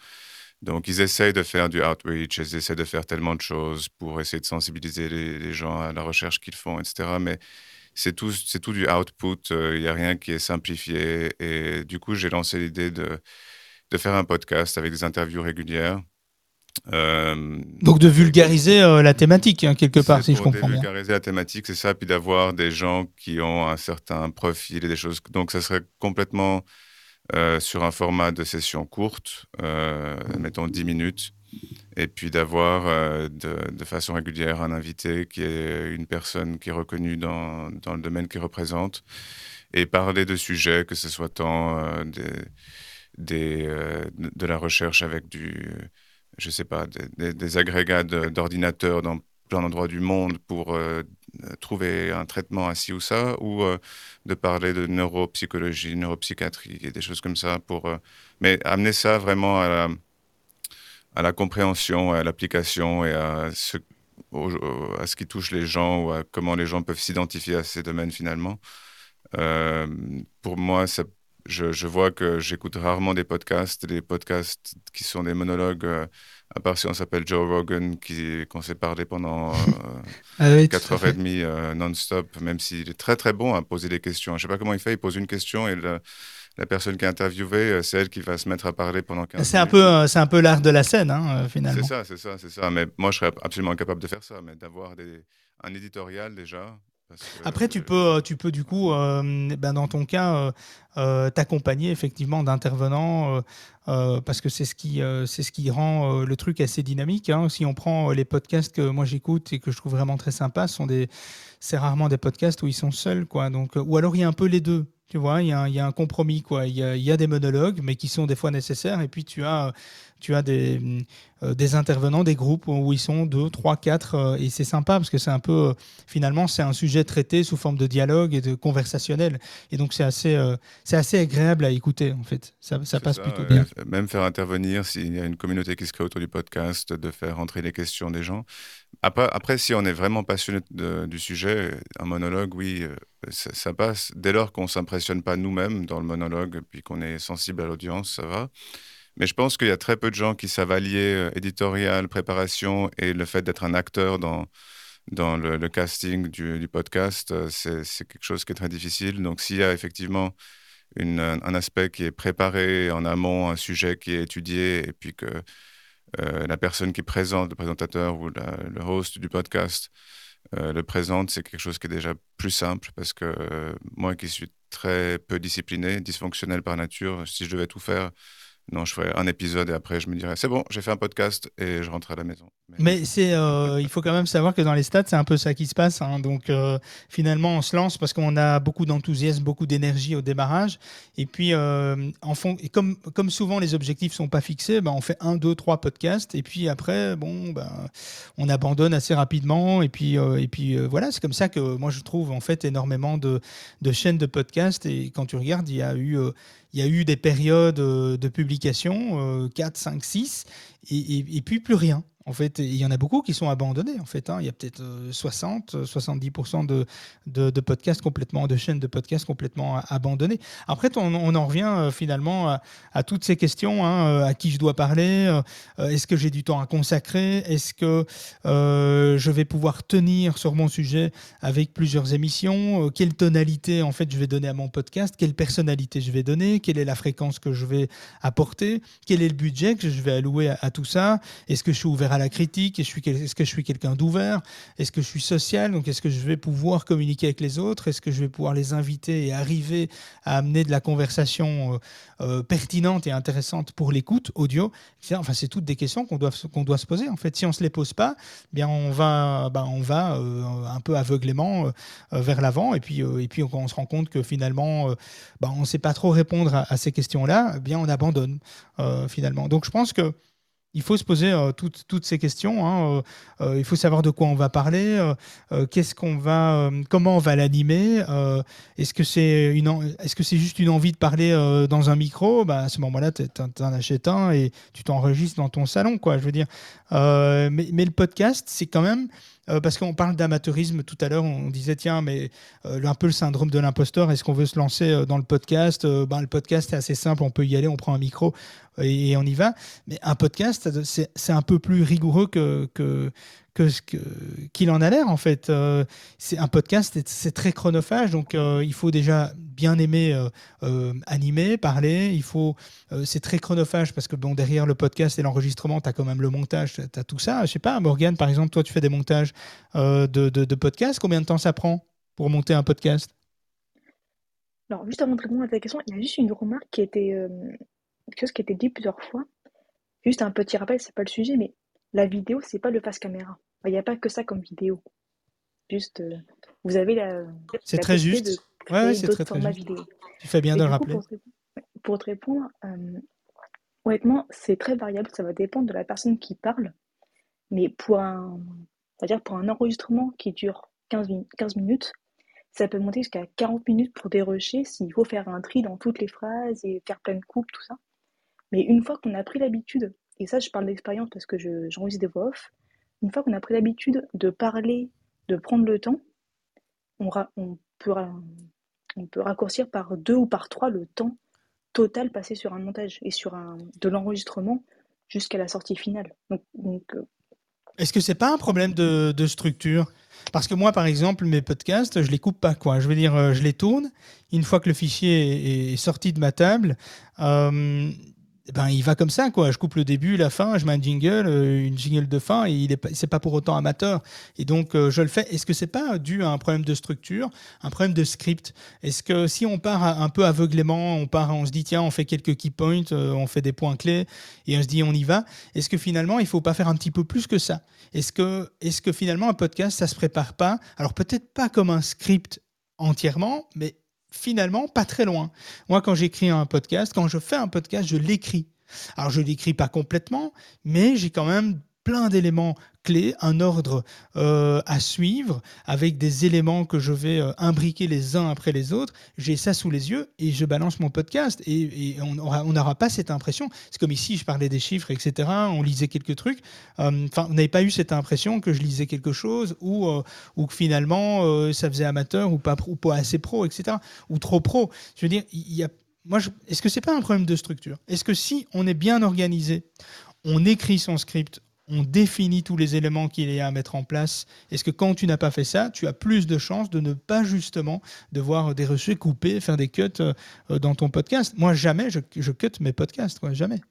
Donc, ils essayent de faire du outreach, ils essayent de faire tellement de choses pour essayer de sensibiliser les, les gens à la recherche qu'ils font, et cetera. Mais C'est tout, c'est tout du output, il euh, n'y a rien qui est simplifié. Et du coup, j'ai lancé l'idée de, de faire un podcast avec des interviews régulières. Euh, Donc de vulgariser euh, la thématique, hein, quelque part, si je comprends bien. Vulgariser la thématique, c'est ça, puis d'avoir des gens qui ont un certain profil et des choses. Donc ça serait complètement euh, sur un format de session courte, euh, mettons dix minutes. Et puis d'avoir euh, de, de façon régulière un invité qui est une personne qui est reconnue dans, dans le domaine qu'il représente, et parler de sujets, que ce soit tant euh, des, des, euh, de la recherche avec du, je sais pas, des, des, des agrégats de, d'ordinateurs dans plein d'endroits du monde pour euh, trouver un traitement à ci ou ça, ou euh, de parler de neuropsychologie, neuropsychiatrie et des choses comme ça, pour, euh, mais amener ça vraiment à la... à la compréhension, à l'application et à ce, au, à ce qui touche les gens, ou à comment les gens peuvent s'identifier à ces domaines finalement. Euh, pour moi, ça, je, je vois que j'écoute rarement des podcasts, des podcasts qui sont des monologues, euh, à part si on s'appelle Joe Rogan, qui, qu'on s'est parlé pendant euh, ah oui, quatre heures trente euh, non-stop, même s'il est très très bon à poser des questions. Je ne sais pas comment il fait, il pose une question et... Le, La personne qui est interviewée, c'est elle qui va se mettre à parler pendant quinze c'est minutes. Un peu, c'est un peu l'art de la scène, hein, finalement. C'est ça, c'est ça, c'est ça. Mais moi, je serais absolument incapable de faire ça, mais d'avoir des, un éditorial déjà. Parce que, Après, euh, tu peux, tu peux du coup, euh, ben, dans ton cas, euh, euh, t'accompagner effectivement d'intervenants, euh, euh, parce que c'est ce qui, euh, c'est ce qui rend euh, le truc assez dynamique, hein. Si on prend euh, les podcasts que moi j'écoute et que je trouve vraiment très sympas, sont des, c'est rarement des podcasts où ils sont seuls, quoi. Donc, euh, ou alors il y a un peu les deux. Tu vois, il y, y a un compromis, quoi. Il y, y a des monologues, mais qui sont des fois nécessaires. Et puis, tu as, tu as des, euh, des intervenants, des groupes où ils sont deux, trois, quatre. Euh, et c'est sympa parce que c'est un peu... Euh, finalement, c'est un sujet traité sous forme de dialogue et de conversationnel. Et donc, c'est assez, euh, c'est assez agréable à écouter, en fait. Ça, ça passe ça, plutôt euh, bien. Même faire intervenir, s'il y a une communauté qui se crée autour du podcast, de faire entrer les questions des gens. Après, après si on est vraiment passionné de, du sujet, un monologue, oui... Euh, Ça, ça passe. Dès lors qu'on ne s'impressionne pas nous-mêmes dans le monologue, puis qu'on est sensible à l'audience, ça va. Mais je pense qu'il y a très peu de gens qui savent allier euh, éditorial, préparation et le fait d'être un acteur dans, dans le, le casting du, du podcast. Euh, c'est, c'est quelque chose qui est très difficile. Donc s'il y a effectivement une, un aspect qui est préparé en amont, un sujet qui est étudié, et puis que euh, la personne qui présente, le présentateur ou la, le host du podcast, Euh, le présente, c'est quelque chose qui est déjà plus simple parce que euh, moi qui suis très peu discipliné, dysfonctionnel par nature, si je devais tout faire, non, je ferais un épisode et après je me dirais c'est bon, j'ai fait un podcast et je rentre à la maison. Mais, Mais c'est, euh, il faut quand même savoir que dans les stats, c'est un peu ça qui se passe, hein. Donc euh, finalement, on se lance parce qu'on a beaucoup d'enthousiasme, beaucoup d'énergie au démarrage. Et puis, euh, en fond, et comme, comme souvent les objectifs ne sont pas fixés, bah, on fait un, deux, trois podcasts. Et puis après, bon, bah, on abandonne assez rapidement. Et puis, euh, et puis euh, voilà, c'est comme ça que moi, je trouve en fait énormément de, de chaînes de podcasts. Et quand tu regardes, il y a eu... Euh, Il y a eu des périodes de publication, euh, quatre, cinq, six, et, et, et puis plus rien. En fait, il y en a beaucoup qui sont abandonnés. En fait, hein. Il y a peut-être soixante à soixante-dix pour cent de, de, de podcasts complètement, de chaînes de podcasts complètement abandonnées. Après, on, on en revient euh, finalement à, à toutes ces questions, hein, à qui je dois parler, euh, est-ce que j'ai du temps à consacrer, est-ce que euh, je vais pouvoir tenir sur mon sujet avec plusieurs émissions, euh, quelle tonalité en fait je vais donner à mon podcast, quelle personnalité je vais donner, quelle est la fréquence que je vais apporter, quel est le budget que je vais allouer à, à tout ça, est-ce que je suis ouvert à la critique, est-ce que je suis quelqu'un d'ouvert, est-ce que je suis social, donc est-ce que je vais pouvoir communiquer avec les autres, est-ce que je vais pouvoir les inviter et arriver à amener de la conversation euh, euh, pertinente et intéressante pour l'écoute audio, et cetera. Enfin, c'est toutes des questions qu'on doit, qu'on doit se poser. En fait, si on ne se les pose pas, eh bien on va, bah, on va euh, un peu aveuglément euh, vers l'avant, et puis, euh, et puis on se rend compte que finalement, euh, bah, on ne sait pas trop répondre à, à ces questions-là, eh bien on abandonne euh, finalement. Donc je pense que il faut se poser euh, toutes, toutes ces questions. Hein, euh, euh, il faut savoir de quoi on va parler, euh, euh, qu'est-ce qu'on va, euh, comment on va l'animer. Euh, est-ce que c'est une, en... est-ce que c'est juste une envie de parler euh, dans un micro ? Bah, à ce moment-là, tu en achètes un et tu t'enregistres dans ton salon, quoi. Je veux dire. Euh, mais, mais le podcast, c'est quand même euh, parce qu'on parle d'amateurisme tout à l'heure. On disait tiens, mais euh, un peu le syndrome de l'imposteur. Est-ce qu'on veut se lancer euh, dans le podcast ? euh, ben, le podcast est assez simple. On peut y aller. On prend un micro. Et on y va. Mais un podcast, c'est, c'est un peu plus rigoureux que, que, que, que, qu'il en a l'air, en fait. Euh, c'est, un podcast, c'est, c'est très chronophage. Donc, euh, il faut déjà bien aimer euh, euh, animer, parler. Il faut, euh, c'est très chronophage parce que bon, derrière le podcast et l'enregistrement, tu as quand même le montage, tu as tout ça. Je ne sais pas, Morgane, par exemple, toi, tu fais des montages euh, de, de, de podcasts. Combien de temps ça prend pour monter un podcast ? Alors, juste avant de répondre à ta question, il y a juste une remarque qui était... Euh... quelque chose qui a été dit plusieurs fois. Juste un petit rappel, c'est pas le sujet, mais la vidéo, c'est pas le face caméra. Il n'y a pas que ça comme vidéo. Juste, euh, vous avez la. C'est la très juste. De créer ouais, c'est d'autres très, très formats juste. Vidéo. Tu fais bien et de le rappeler. Coup, pour, pour te répondre, euh, honnêtement, c'est très variable. Ça va dépendre de la personne qui parle. Mais pour un, c'est-à-dire pour un enregistrement qui dure quinze minutes, ça peut monter jusqu'à quarante minutes pour dérocher s'il faut faire un tri dans toutes les phrases et faire plein de coupes, tout ça. Mais une fois qu'on a pris l'habitude, et ça je parle d'expérience parce que je, j'enregistre des voix off, une fois qu'on a pris l'habitude de parler, de prendre le temps, on, ra- on, peut, ra- on peut raccourcir par deux ou par trois le temps total passé sur un montage et sur un, de l'enregistrement jusqu'à la sortie finale. Donc, donc, euh... Est-ce que c'est pas un problème de, de structure ? Parce que moi, par exemple, mes podcasts, je les coupe pas, quoi. Je veux dire, je les tourne. Une fois que le fichier est, est sorti de ma table... Euh... Ben, il va comme ça, quoi. Je coupe le début, la fin, je mets un jingle, euh, une jingle de fin, et il est pas, c'est pas pour autant amateur. Et donc, euh, je le fais. Est-ce que c'est pas dû à un problème de structure, un problème de script ? Est-ce que si on part à, un peu aveuglément, on part, on se dit, tiens, on fait quelques key points, euh, on fait des points clés, et on se dit, on y va. Est-ce que finalement, il faut pas faire un petit peu plus que ça ? Est-ce que, est-ce que finalement, un podcast, ça se prépare pas ? Alors, peut-être pas comme un script entièrement, mais finalement, pas très loin. Moi, quand j'écris un podcast, quand je fais un podcast, je l'écris. Alors, je ne l'écris pas complètement, mais j'ai quand même plein d'éléments clés, un ordre euh, à suivre, avec des éléments que je vais euh, imbriquer les uns après les autres. J'ai ça sous les yeux et je balance mon podcast. Et, et on n'aura on aura pas cette impression. C'est comme ici, je parlais des chiffres, et cetera. On lisait quelques trucs. Enfin, euh, on n'avait pas eu cette impression que je lisais quelque chose ou, euh, ou que finalement, euh, ça faisait amateur ou pas, ou pas assez pro, et cetera. Ou trop pro. Je veux dire, il y a... Moi, je... est-ce que ce n'est pas un problème de structure ? Est-ce que si on est bien organisé, on écrit son script, on définit tous les éléments qu'il y a à mettre en place. Est-ce que quand tu n'as pas fait ça, tu as plus de chances de ne pas justement devoir des reçus couper, faire des cuts dans ton podcast ? Moi, jamais, je, je cut mes podcasts, quoi, jamais.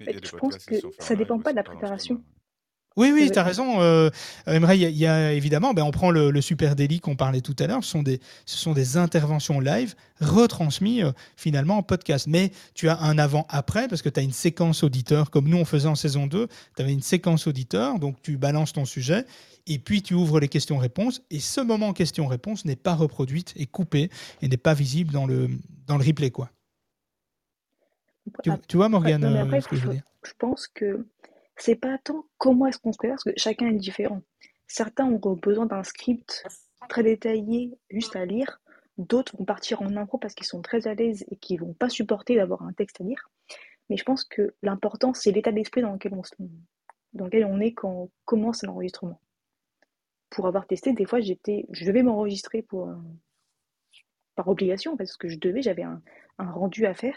Je pense que ça ne dépend pas de la préparation. Oui, oui, tu as raison. Euh, Emrah, il y, y a évidemment, ben, on prend le, le Super Daily qu'on parlait tout à l'heure. Ce sont des, ce sont des interventions live retransmises euh, finalement en podcast. Mais tu as un avant-après parce que tu as une séquence auditeur. Comme nous, on faisait en saison deux, tu avais une séquence auditeur. Donc, tu balances ton sujet et puis tu ouvres les questions-réponses. Et ce moment questions-réponses n'est pas reproduite et coupé et n'est pas visible dans le, dans le replay, quoi. Tu, tu vois, Morgane, non, mais après, euh, ce que je veux dire. Je pense que... c'est pas tant comment est-ce qu'on se prépare, parce que chacun est différent. Certains auront besoin d'un script très détaillé, juste à lire. D'autres vont partir en impro parce qu'ils sont très à l'aise et qu'ils vont pas supporter d'avoir un texte à lire. Mais je pense que l'important, c'est l'état d'esprit dans lequel on, se... dans lequel on est quand on commence l'enregistrement. Pour avoir testé, des fois, j'étais, je devais m'enregistrer pour, euh, par obligation, parce que je devais, j'avais un, un rendu à faire.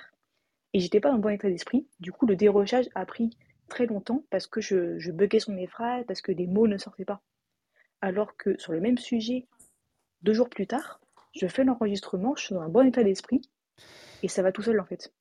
Et j'étais pas dans le bon état d'esprit. Du coup, le dérochage a pris très longtemps parce que je, je buguais sur mes phrases, parce que des mots ne sortaient pas. Alors que sur le même sujet, deux jours plus tard, je fais l'enregistrement, je suis dans un bon état d'esprit et ça va tout seul en fait.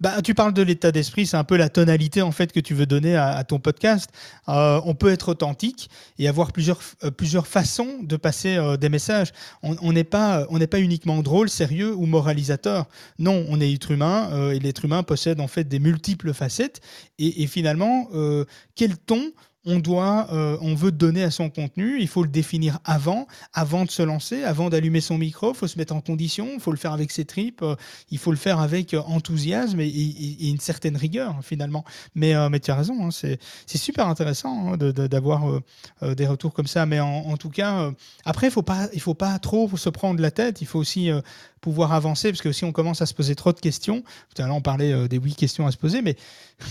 Bah, tu parles de l'état d'esprit, c'est un peu la tonalité en fait que tu veux donner à, à ton podcast. Euh, on peut être authentique et avoir plusieurs, euh, plusieurs façons de passer euh, des messages. On n'est pas, on n'est pas uniquement drôle, sérieux ou moralisateur. Non, on est être humain euh, et l'être humain possède en fait des multiples facettes. Et, et finalement, euh, quel ton on doit, euh, on veut donner à son contenu, il faut le définir avant, avant de se lancer, avant d'allumer son micro, il faut se mettre en condition, il faut le faire avec ses tripes, euh, il faut le faire avec euh, enthousiasme et, et, et une certaine rigueur finalement. Mais, euh, mais tu as raison, hein, c'est, c'est super intéressant hein, de, de, d'avoir euh, euh, des retours comme ça. Mais en, en tout cas, euh, après, il faut pas, il faut pas trop se prendre la tête, il faut aussi euh, pouvoir avancer, parce que si on commence à se poser trop de questions, là on parlait euh, des huit questions à se poser, mais,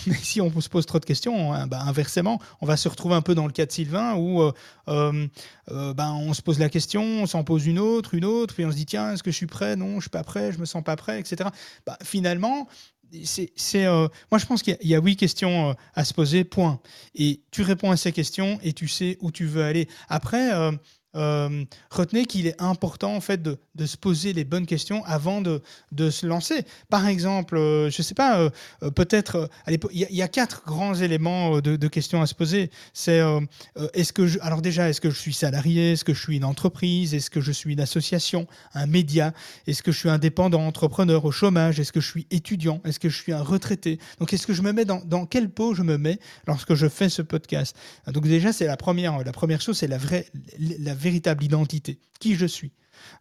mais si on se pose trop de questions, on, bah, inversement, on va se se retrouve un peu dans le cas de Sylvain où euh, euh, ben, on se pose la question, on s'en pose une autre, une autre, puis on se dit tiens, est-ce que je suis prêt? Non, je ne suis pas prêt, je ne me sens pas prêt, et cetera. Ben, finalement, c'est, c'est, euh, moi je pense qu'il y a, il y a huit questions euh, à se poser, point. Et tu réponds à ces questions et tu sais où tu veux aller. Après, euh, Euh, retenez qu'il est important en fait de, de se poser les bonnes questions avant de, de se lancer. Par exemple, euh, je sais pas, euh, peut-être il euh, y, y a quatre grands éléments de, de questions à se poser. C'est euh, euh, est-ce que je, alors déjà est-ce que je suis salarié, est-ce que je suis une entreprise, est-ce que je suis une association, un média, est-ce que je suis indépendant, entrepreneur, au chômage, est-ce que je suis étudiant, est-ce que je suis un retraité. Donc est-ce que je me mets dans, dans quel pot je me mets lorsque je fais ce podcast. Donc déjà c'est la première, la première chose, c'est la vraie la véritable identité, qui je suis.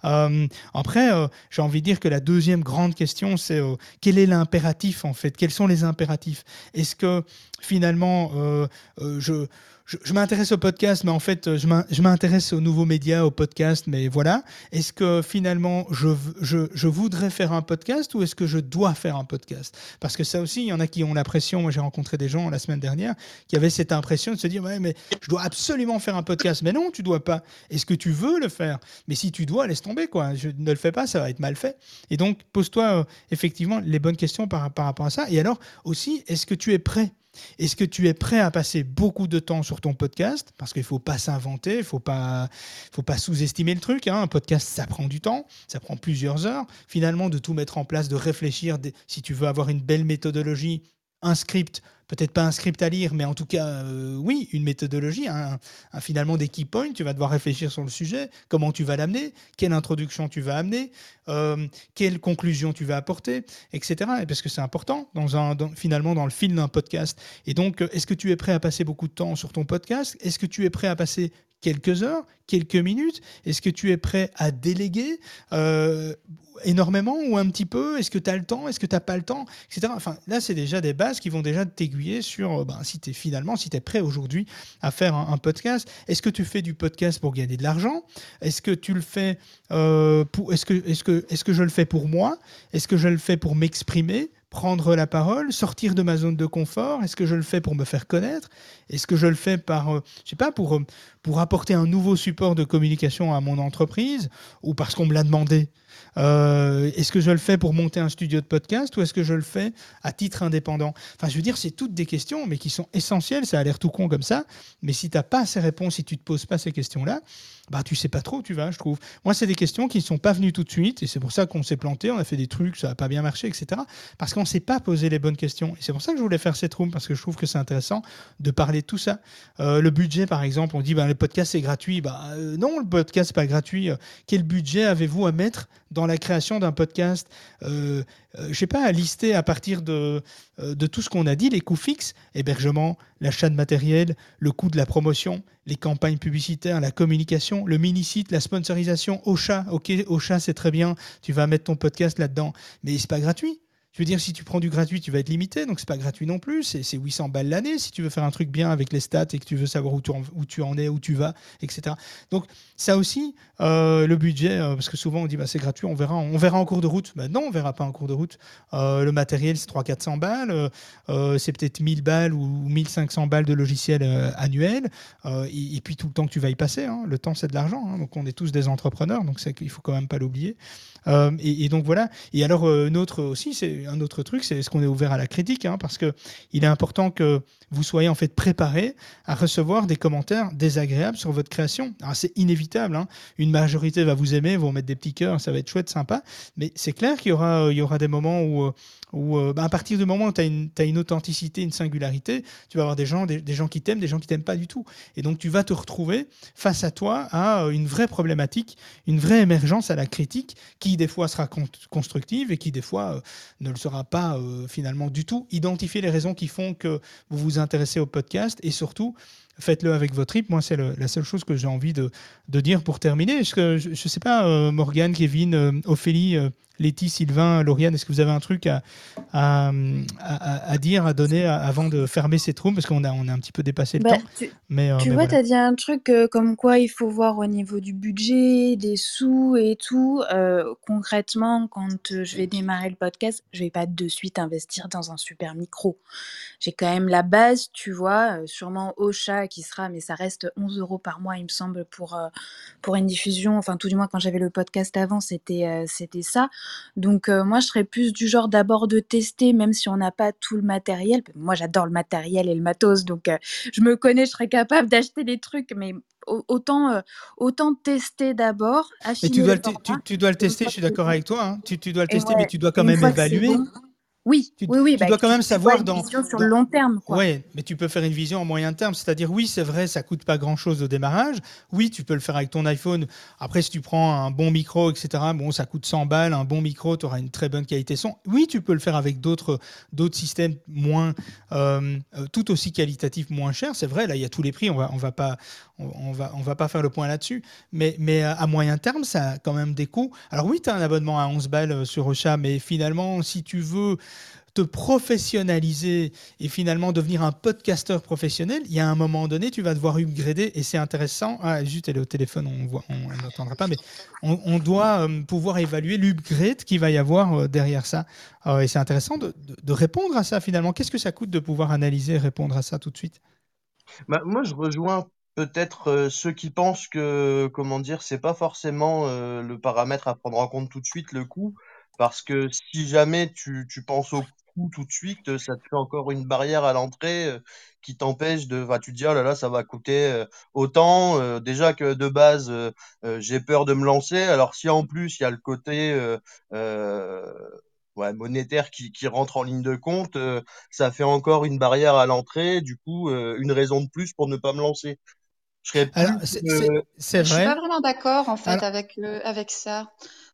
Euh, après, euh, j'ai envie de dire que la deuxième grande question, c'est euh, quel est l'impératif en fait ? Quels sont les impératifs ? Est-ce que finalement, euh, euh, je, je, je m'intéresse au podcast, mais en fait, je m'intéresse aux nouveaux médias, au podcast, mais voilà. Est-ce que finalement, je, je, je voudrais faire un podcast ou est-ce que je dois faire un podcast ? Parce que ça aussi, il y en a qui ont l'impression, moi j'ai rencontré des gens la semaine dernière, qui avaient cette impression de se dire, ouais, mais je dois absolument faire un podcast. Mais non, tu dois pas. Est-ce que tu veux le faire ? Mais si tu dois, laisse tomber, quoi. Je ne le fais pas, ça va être mal fait. Et donc, pose-toi euh, effectivement les bonnes questions par, par rapport à ça. Et alors aussi, est-ce que tu es prêt ? Est-ce que tu es prêt à passer beaucoup de temps sur ton podcast ? Parce qu'il ne faut pas s'inventer, il ne faut pas, faut pas sous-estimer le truc. Hein. Un podcast, ça prend du temps, ça prend plusieurs heures. Finalement, de tout mettre en place, de réfléchir, des, si tu veux avoir une belle méthodologie, un script, peut-être pas un script à lire, mais en tout cas, euh, oui, une méthodologie, un, un, finalement des key points, tu vas devoir réfléchir sur le sujet, comment tu vas l'amener, quelle introduction tu vas amener, euh, quelle conclusion tu vas apporter, et cetera. Et parce que c'est important, dans un, dans, finalement, dans le fil d'un podcast. Et donc, est-ce que tu es prêt à passer beaucoup de temps sur ton podcast ? Est-ce que tu es prêt à passer quelques heures, quelques minutes ? Est-ce que tu es prêt à déléguer euh, énormément ou un petit peu ? Est-ce que tu as le temps ? Est-ce que tu n'as pas le temps ? Etc. Enfin, là, c'est déjà des bases qui vont déjà t'aiguiller sur ben, si tu es finalement, si tu es prêt aujourd'hui à faire un, un podcast. Est-ce que tu fais du podcast pour gagner de l'argent ? Est-ce que tu le fais euh, pour, est-ce que, est-ce que, est-ce que je le fais pour moi ? Est-ce que je le fais pour m'exprimer ? Prendre la parole, sortir de ma zone de confort. Est-ce que je le fais pour me faire connaître ? Est-ce que je le fais par, euh, je sais pas, pour, euh, pour apporter un nouveau support de communication à mon entreprise ou parce qu'on me l'a demandé ? Euh, est-ce que je le fais pour monter un studio de podcast ou est-ce que je le fais à titre indépendant ? Enfin, je veux dire, c'est toutes des questions, mais qui sont essentielles. Ça a l'air tout con comme ça, mais si tu n'as pas ces réponses, si tu ne te poses pas ces questions-là, bah, tu ne sais pas trop où tu vas, je trouve. Moi, c'est des questions qui ne sont pas venues tout de suite et c'est pour ça qu'on s'est planté, on a fait des trucs, ça n'a pas bien marché, et cetera. Parce qu'on ne s'est pas posé les bonnes questions. Et c'est pour ça que je voulais faire cette room, parce que je trouve que c'est intéressant de parler de tout ça. Euh, le budget, par exemple, on dit ben, le podcast, c'est gratuit. Bah, euh, non, le podcast, ce n'est pas gratuit. Quel budget avez-vous à mettre dans la création d'un podcast, euh, euh, je ne sais pas, à lister à partir de, euh, de tout ce qu'on a dit, les coûts fixes, hébergement, l'achat de matériel, le coût de la promotion, les campagnes publicitaires, la communication, le mini-site, la sponsorisation, Ausha. Ok, Ausha, c'est très bien, tu vas mettre ton podcast là-dedans, mais ce n'est pas gratuit. Je veux dire, si tu prends du gratuit, tu vas être limité, donc ce n'est pas gratuit non plus, c'est, c'est huit cents balles l'année si tu veux faire un truc bien avec les stats et que tu veux savoir où tu en, où tu en es, où tu vas, et cetera. Donc ça aussi, euh, le budget, euh, parce que souvent on dit bah, c'est gratuit, on verra, on verra en cours de route. Bah, non, on ne verra pas en cours de route. Euh, le matériel, c'est trois cents à quatre cents balles, euh, c'est peut-être mille balles ou mille cinq cents balles de logiciel euh, annuel, euh, et, et puis tout le temps que tu vas y passer, hein, le temps c'est de l'argent, hein, donc on est tous des entrepreneurs, donc c'est, il ne faut quand même pas l'oublier. Euh, et, et donc voilà, et alors euh, une autre aussi, c'est un autre truc, c'est est-ce qu'on est ouvert à la critique, hein, parce qu'il est important que vous soyez en fait préparé à recevoir des commentaires désagréables sur votre création. Alors, c'est inévitable, hein. Une majorité va vous aimer, vous mettre des petits cœurs, ça va être chouette, sympa, mais c'est clair qu'il y aura, il y aura des moments où, où euh, bah, à partir du moment où tu as une, une authenticité, une singularité, tu vas avoir des gens, des, des gens qui t'aiment, des gens qui t'aiment pas du tout. Et donc, tu vas te retrouver face à toi à une vraie problématique, une vraie émergence à la critique qui, des fois, sera con- constructive et qui, des fois, euh, ne le sera pas euh, finalement du tout. Identifiez les raisons qui font que vous vous intéressez au podcast et surtout, faites-le avec votre rythme. Moi, c'est le, la seule chose que j'ai envie de, de dire pour terminer. Est-ce que, je ne sais pas, euh, Morgane, Kevin, euh, Ophélie, euh, Laetitia, Sylvain, Lauriane, est-ce que vous avez un truc à, à, à, à dire, à donner à, avant de fermer cette room? Parce qu'on a, on a un petit peu dépassé le bah, temps. Tu, mais, euh, tu mais vois, voilà. Tu as dit un truc euh, comme quoi il faut voir au niveau du budget, des sous et tout. Euh, concrètement, quand euh, je vais démarrer le podcast, je ne vais pas de suite investir dans un super micro. J'ai quand même la base, tu vois, euh, sûrement Ausha qui sera, mais ça reste onze euros par mois, il me semble, pour, euh, pour une diffusion. Enfin, tout du moins, quand j'avais le podcast avant, c'était, euh, c'était ça. Donc euh, moi je serais plus du genre d'abord de tester, même si on n'a pas tout le matériel. Moi j'adore le matériel et le matos, donc euh, je me connais, je serais capable d'acheter des trucs, mais autant, euh, autant tester d'abord. Mais tu dois le, t- tu, tu dois le tester, je suis d'accord avec toi, hein. tu, tu dois le et tester, ouais, mais tu dois quand même évaluer. Oui, tu, oui, oui, tu bah, dois quand même savoir une dans une vision sur le long terme. Oui, mais tu peux faire une vision en moyen terme, c'est-à-dire oui, c'est vrai, ça coûte pas grand-chose au démarrage. Oui, tu peux le faire avec ton iPhone. Après, si tu prends un bon micro, et cetera. Bon, ça coûte cent balles, un bon micro, tu auras une très bonne qualité son. Oui, tu peux le faire avec d'autres, d'autres systèmes moins, euh, tout aussi qualitatifs, moins chers. C'est vrai, là, il y a tous les prix. On va, on va pas, on, on va, on va pas faire le point là-dessus. Mais, mais à moyen terme, ça a quand même des coûts. Alors oui, tu as un abonnement à onze balles sur Ausha, mais finalement, si tu veux te professionnaliser et finalement devenir un podcasteur professionnel, il y a un moment donné, tu vas devoir upgrader et c'est intéressant. Ah, juste, elle est au téléphone, on voit, on, on n'entendra pas, mais on, on doit euh, pouvoir évaluer l'upgrade qu'il va y avoir euh, derrière ça. Euh, et c'est intéressant de, de, de répondre à ça finalement. Qu'est-ce que ça coûte de pouvoir analyser et répondre à ça tout de suite ? Bah, moi, je rejoins peut-être euh, ceux qui pensent que, comment dire, c'est pas forcément euh, le paramètre à prendre en compte tout de suite, le coût, parce que si jamais tu, tu penses au tout de suite, ça te fait encore une barrière à l'entrée euh, qui t'empêche de... Enfin, tu te dis, oh là là, ça va coûter euh, autant. Euh, déjà que de base, euh, euh, j'ai peur de me lancer. Alors si en plus, il y a le côté euh, euh, ouais, monétaire qui, qui rentre en ligne de compte, euh, ça fait encore une barrière à l'entrée. Du coup, euh, une raison de plus pour ne pas me lancer. Je ne suis pas vraiment d'accord en fait, Alors... avec, euh, avec ça.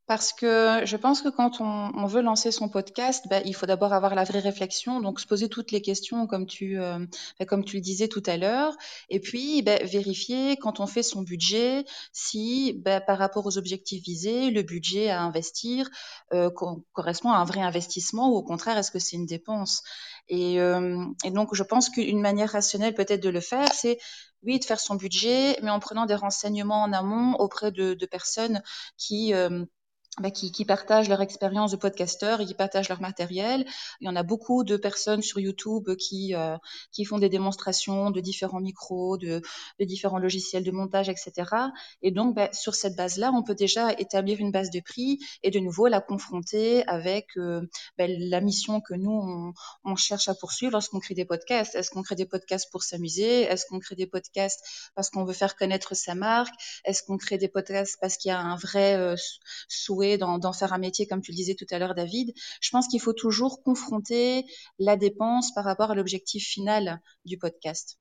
Parce que je pense que quand on, on veut lancer son podcast, ben, il faut d'abord avoir la vraie réflexion, donc se poser toutes les questions comme tu, euh, comme tu le disais tout à l'heure, et puis ben, vérifier quand on fait son budget, si ben, par rapport aux objectifs visés, le budget à investir euh, co- correspond à un vrai investissement ou au contraire, est-ce que c'est une dépense ? Et, euh, et donc, je pense qu'une manière rationnelle peut-être de le faire, c'est oui, de faire son budget, mais en prenant des renseignements en amont auprès de, de personnes qui... Euh, Bah, qui, qui partagent leur expérience de podcasteur et qui partagent leur matériel. Il y en a beaucoup de personnes sur YouTube qui euh, qui font des démonstrations de différents micros, de, de différents logiciels de montage, et cetera. Et donc, bah, sur cette base-là, on peut déjà établir une base de prix et de nouveau la confronter avec euh, bah, la mission que nous, on, on cherche à poursuivre lorsqu'on crée des podcasts. Est-ce qu'on crée des podcasts pour s'amuser ? Est-ce qu'on crée des podcasts parce qu'on veut faire connaître sa marque ? Est-ce qu'on crée des podcasts parce qu'il y a un vrai euh, souhait D'en, d'en faire un métier, comme tu le disais tout à l'heure, David? Je pense qu'il faut toujours confronter la dépense par rapport à l'objectif final du podcast.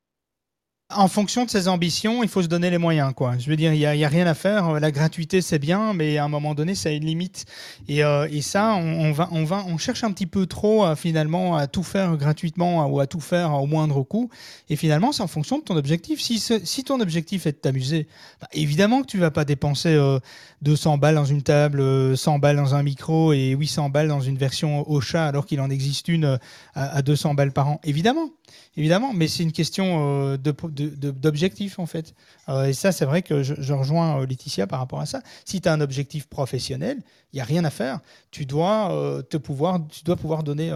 En fonction de ses ambitions, il faut se donner les moyens, quoi. Je veux dire, il n'y a, a rien à faire. La gratuité, c'est bien, mais à un moment donné, ça a une limite. Et, euh, et ça, on, on, va, on, va, on cherche un petit peu trop, à, finalement, à tout faire gratuitement ou à tout faire au moindre coût. Et finalement, c'est en fonction de ton objectif. Si, ce, si ton objectif est de t'amuser, bah, évidemment que tu ne vas pas dépenser euh, deux cents balles dans une table, euh, cent balles dans un micro et huit cents balles dans une version Ausha, alors qu'il en existe une euh, à, à deux cents balles par an. Évidemment, évidemment, mais c'est une question euh, de... De, de, d'objectif en fait. Euh, et ça, c'est vrai que je, je rejoins euh, Laetitia par rapport à ça. Si tu as un objectif professionnel, il n'y a rien à faire. Tu dois, euh, te pouvoir, tu dois pouvoir donner,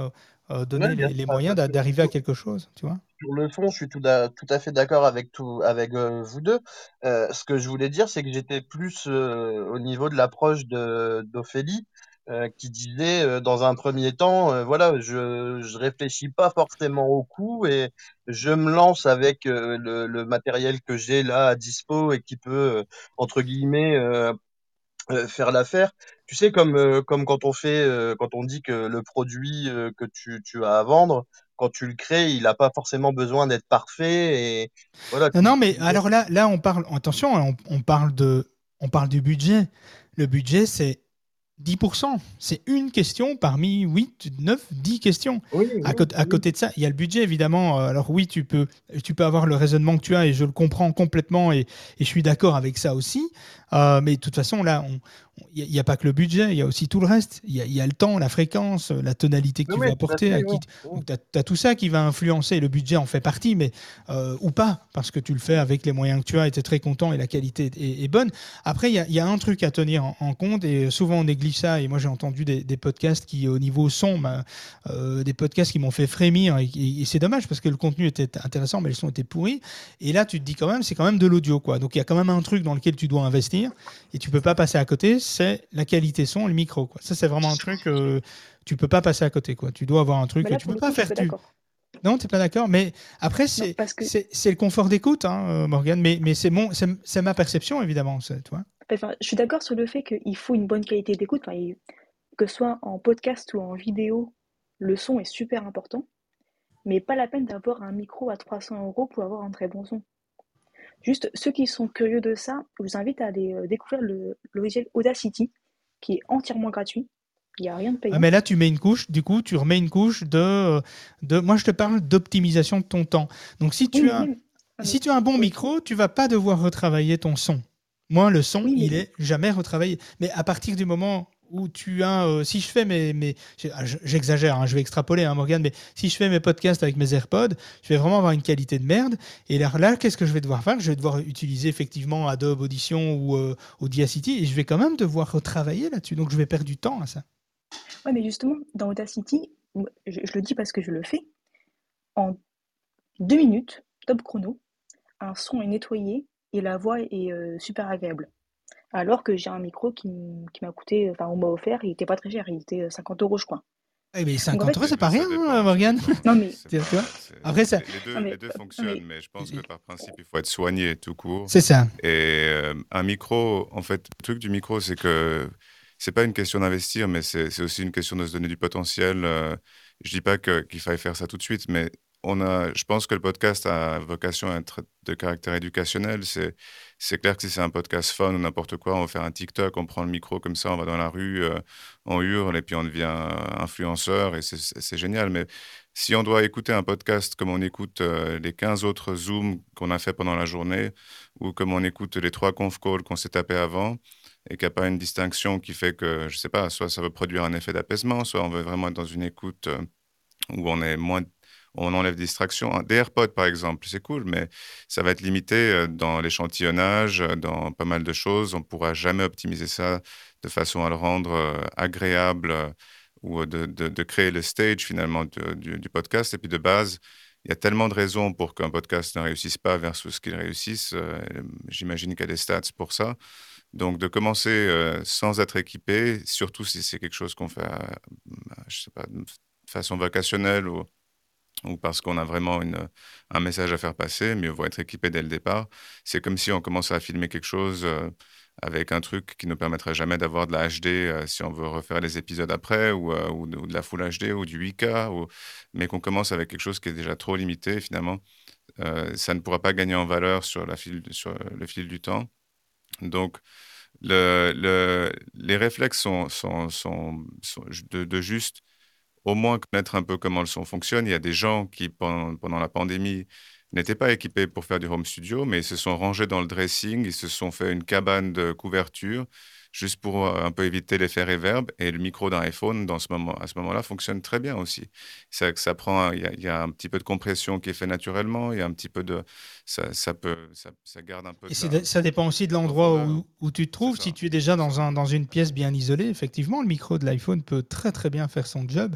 euh, donner ouais, les, les moyens d'a, d'arriver à quelque chose. Tu vois ? Sur le fond, je suis tout à, tout à fait d'accord avec, tout, avec euh, vous deux. Euh, ce que je voulais dire, c'est que j'étais plus euh, au niveau de l'approche de, d'Ophélie. Euh, qui disait euh, dans un premier temps, euh, voilà, je je réfléchis pas forcément au coût et je me lance avec euh, le, le matériel que j'ai là à dispo et qui peut euh, entre guillemets euh, euh, faire l'affaire. Tu sais, comme, euh, comme quand on fait, euh, quand on dit que le produit euh, que tu, tu as à vendre, quand tu le crées, il n'a pas forcément besoin d'être parfait. Et voilà. Non, non, mais alors là, là, on parle, attention, on, on parle de, on parle du budget. Le budget, c'est dix pour cent. C'est une question parmi huit, neuf, dix questions. Oui, oui, à, côté, oui. à côté de ça, il y a le budget, évidemment. Alors oui, tu peux, tu peux avoir le raisonnement que tu as et je le comprends complètement et, et je suis d'accord avec ça aussi. Euh, mais de toute façon, là, il n'y a, a pas que le budget, il y a aussi tout le reste. Il y, y a le temps, la fréquence, la tonalité que oui, tu oui, vas apporter. À qui t... Donc, tu as tout ça qui va influencer. Le budget en fait partie, mais euh, ou pas, parce que tu le fais avec les moyens que tu as et tu es très content et la qualité est, est bonne. Après, il y a, y a un truc à tenir en, en compte et souvent, on néglige ça. Et moi, j'ai entendu des, des podcasts qui, au niveau son, bah, euh, des podcasts qui m'ont fait frémir. Et, et, et c'est dommage parce que le contenu était intéressant, mais le son était pourri. Et là, tu te dis quand même, c'est quand même de l'audio, quoi. Donc, il y a quand même un truc dans lequel tu dois investir. Et tu peux pas passer à côté, c'est la qualité son, le micro, quoi. Ça, c'est vraiment un truc euh, tu peux pas passer à côté, quoi. Tu dois avoir un truc là, que tu peux pas coup, faire tu... non t'es pas d'accord, mais après c'est non, parce que... c'est, c'est le confort d'écoute, hein, Morgane, mais mais c'est mon c'est, c'est ma perception, évidemment, c'est toi. Enfin, je suis d'accord sur le fait qu'il faut une bonne qualité d'écoute, enfin, il... que ce soit en podcast ou en vidéo, le son est super important, mais pas la peine d'avoir un micro à trois cents euros pour avoir un très bon son. Juste, ceux qui sont curieux de ça, je vous invite à aller découvrir le logiciel Audacity, qui est entièrement gratuit. Il n'y a rien de payant. Ah, mais là, tu mets une couche, du coup, tu remets une couche de... de... Moi, je te parle d'optimisation de ton temps. Donc, si tu, oui, as... Oui, oui. Si tu as un bon oui. micro, tu ne vas pas devoir retravailler ton son. Moi, le son, oui, il n'est oui. jamais retravaillé. Mais à partir du moment... où tu as, euh, si je fais mes, mes j'exagère, hein, je vais extrapoler, hein, Morgane, mais si je fais mes podcasts avec mes AirPods, je vais vraiment avoir une qualité de merde. Et là, là qu'est-ce que je vais devoir faire? Je vais devoir utiliser effectivement Adobe Audition ou euh, Audacity, et je vais quand même devoir retravailler là-dessus. Donc, je vais perdre du temps à ça. Ouais, mais justement, dans Audacity, je, je le dis parce que je le fais, en deux minutes, top chrono, un son est nettoyé et la voix est euh, super agréable. Alors que j'ai un micro qui m'a coûté, enfin on m'a offert, il n'était pas très cher, il était cinquante euros je crois. Eh mais cinquante euros, c'est pas rien, hein, Morgane. Non mais c'est, c'est, c'est, après ça, les deux, non, mais... les deux fonctionnent, mais... mais je pense que par principe il faut être soigné tout court. C'est ça. Et euh, un micro, en fait, le truc du micro, c'est que c'est pas une question d'investir, mais c'est, c'est aussi une question de se donner du potentiel. Euh, je dis pas que, qu'il faille faire ça tout de suite, mais On a, je pense que le podcast a vocation à être de caractère éducationnel. C'est, c'est clair que si c'est un podcast fun ou n'importe quoi, on va faire un TikTok, on prend le micro comme ça, on va dans la rue, euh, on hurle et puis on devient influenceur et c'est, c'est, c'est génial. Mais si on doit écouter un podcast comme on écoute euh, les quinze autres Zooms qu'on a fait pendant la journée ou comme on écoute les trois conf calls qu'on s'est tapés avant, et qu'il n'y a pas une distinction qui fait que, je ne sais pas, soit ça veut produire un effet d'apaisement, soit on veut vraiment être dans une écoute euh, où on est moins... On enlève des distractions. Des AirPods, par exemple, c'est cool, mais ça va être limité dans l'échantillonnage, dans pas mal de choses. On ne pourra jamais optimiser ça de façon à le rendre agréable ou de, de, de créer le stage, finalement, de, du, du podcast. Et puis, de base, il y a tellement de raisons pour qu'un podcast ne réussisse pas versus qu'il réussisse. J'imagine qu'il y a des stats pour ça. Donc, de commencer sans être équipé, surtout si c'est quelque chose qu'on fait, à, je sais pas, de façon vocationnelle ou... ou parce qu'on a vraiment une, un message à faire passer, mieux vaut être équipé dès le départ. C'est comme si on commençait à filmer quelque chose euh, avec un truc qui ne permettrait jamais d'avoir de la H D euh, si on veut refaire les épisodes après, ou, euh, ou, de, ou de la full H D, ou du huit K, ou... mais qu'on commence avec quelque chose qui est déjà trop limité, finalement. Euh, ça ne pourra pas gagner en valeur sur, la fil, sur le fil du temps. Donc, le, le, les réflexes sont, sont, sont, sont de, de juste... au moins connaître un peu comment le son fonctionne. Il y a des gens qui, pendant, pendant la pandémie, n'étaient pas équipés pour faire du home studio, mais ils se sont rangés dans le dressing, ils se sont fait une cabane de couverture, juste pour euh, un peu éviter l'effet reverb. Et le micro d'un iPhone, dans ce moment, à ce moment-là, fonctionne très bien aussi. Ça, ça prend, il y a, il y a un petit peu de compression qui est fait naturellement, il y a un petit peu de... Ça, ça, peut, ça, ça garde un peu... Et de de, la, ça dépend aussi de l'endroit de où, où tu te trouves. Si tu es déjà dans, un, dans une pièce bien isolée, effectivement, le micro de l'iPhone peut très, très bien faire son job.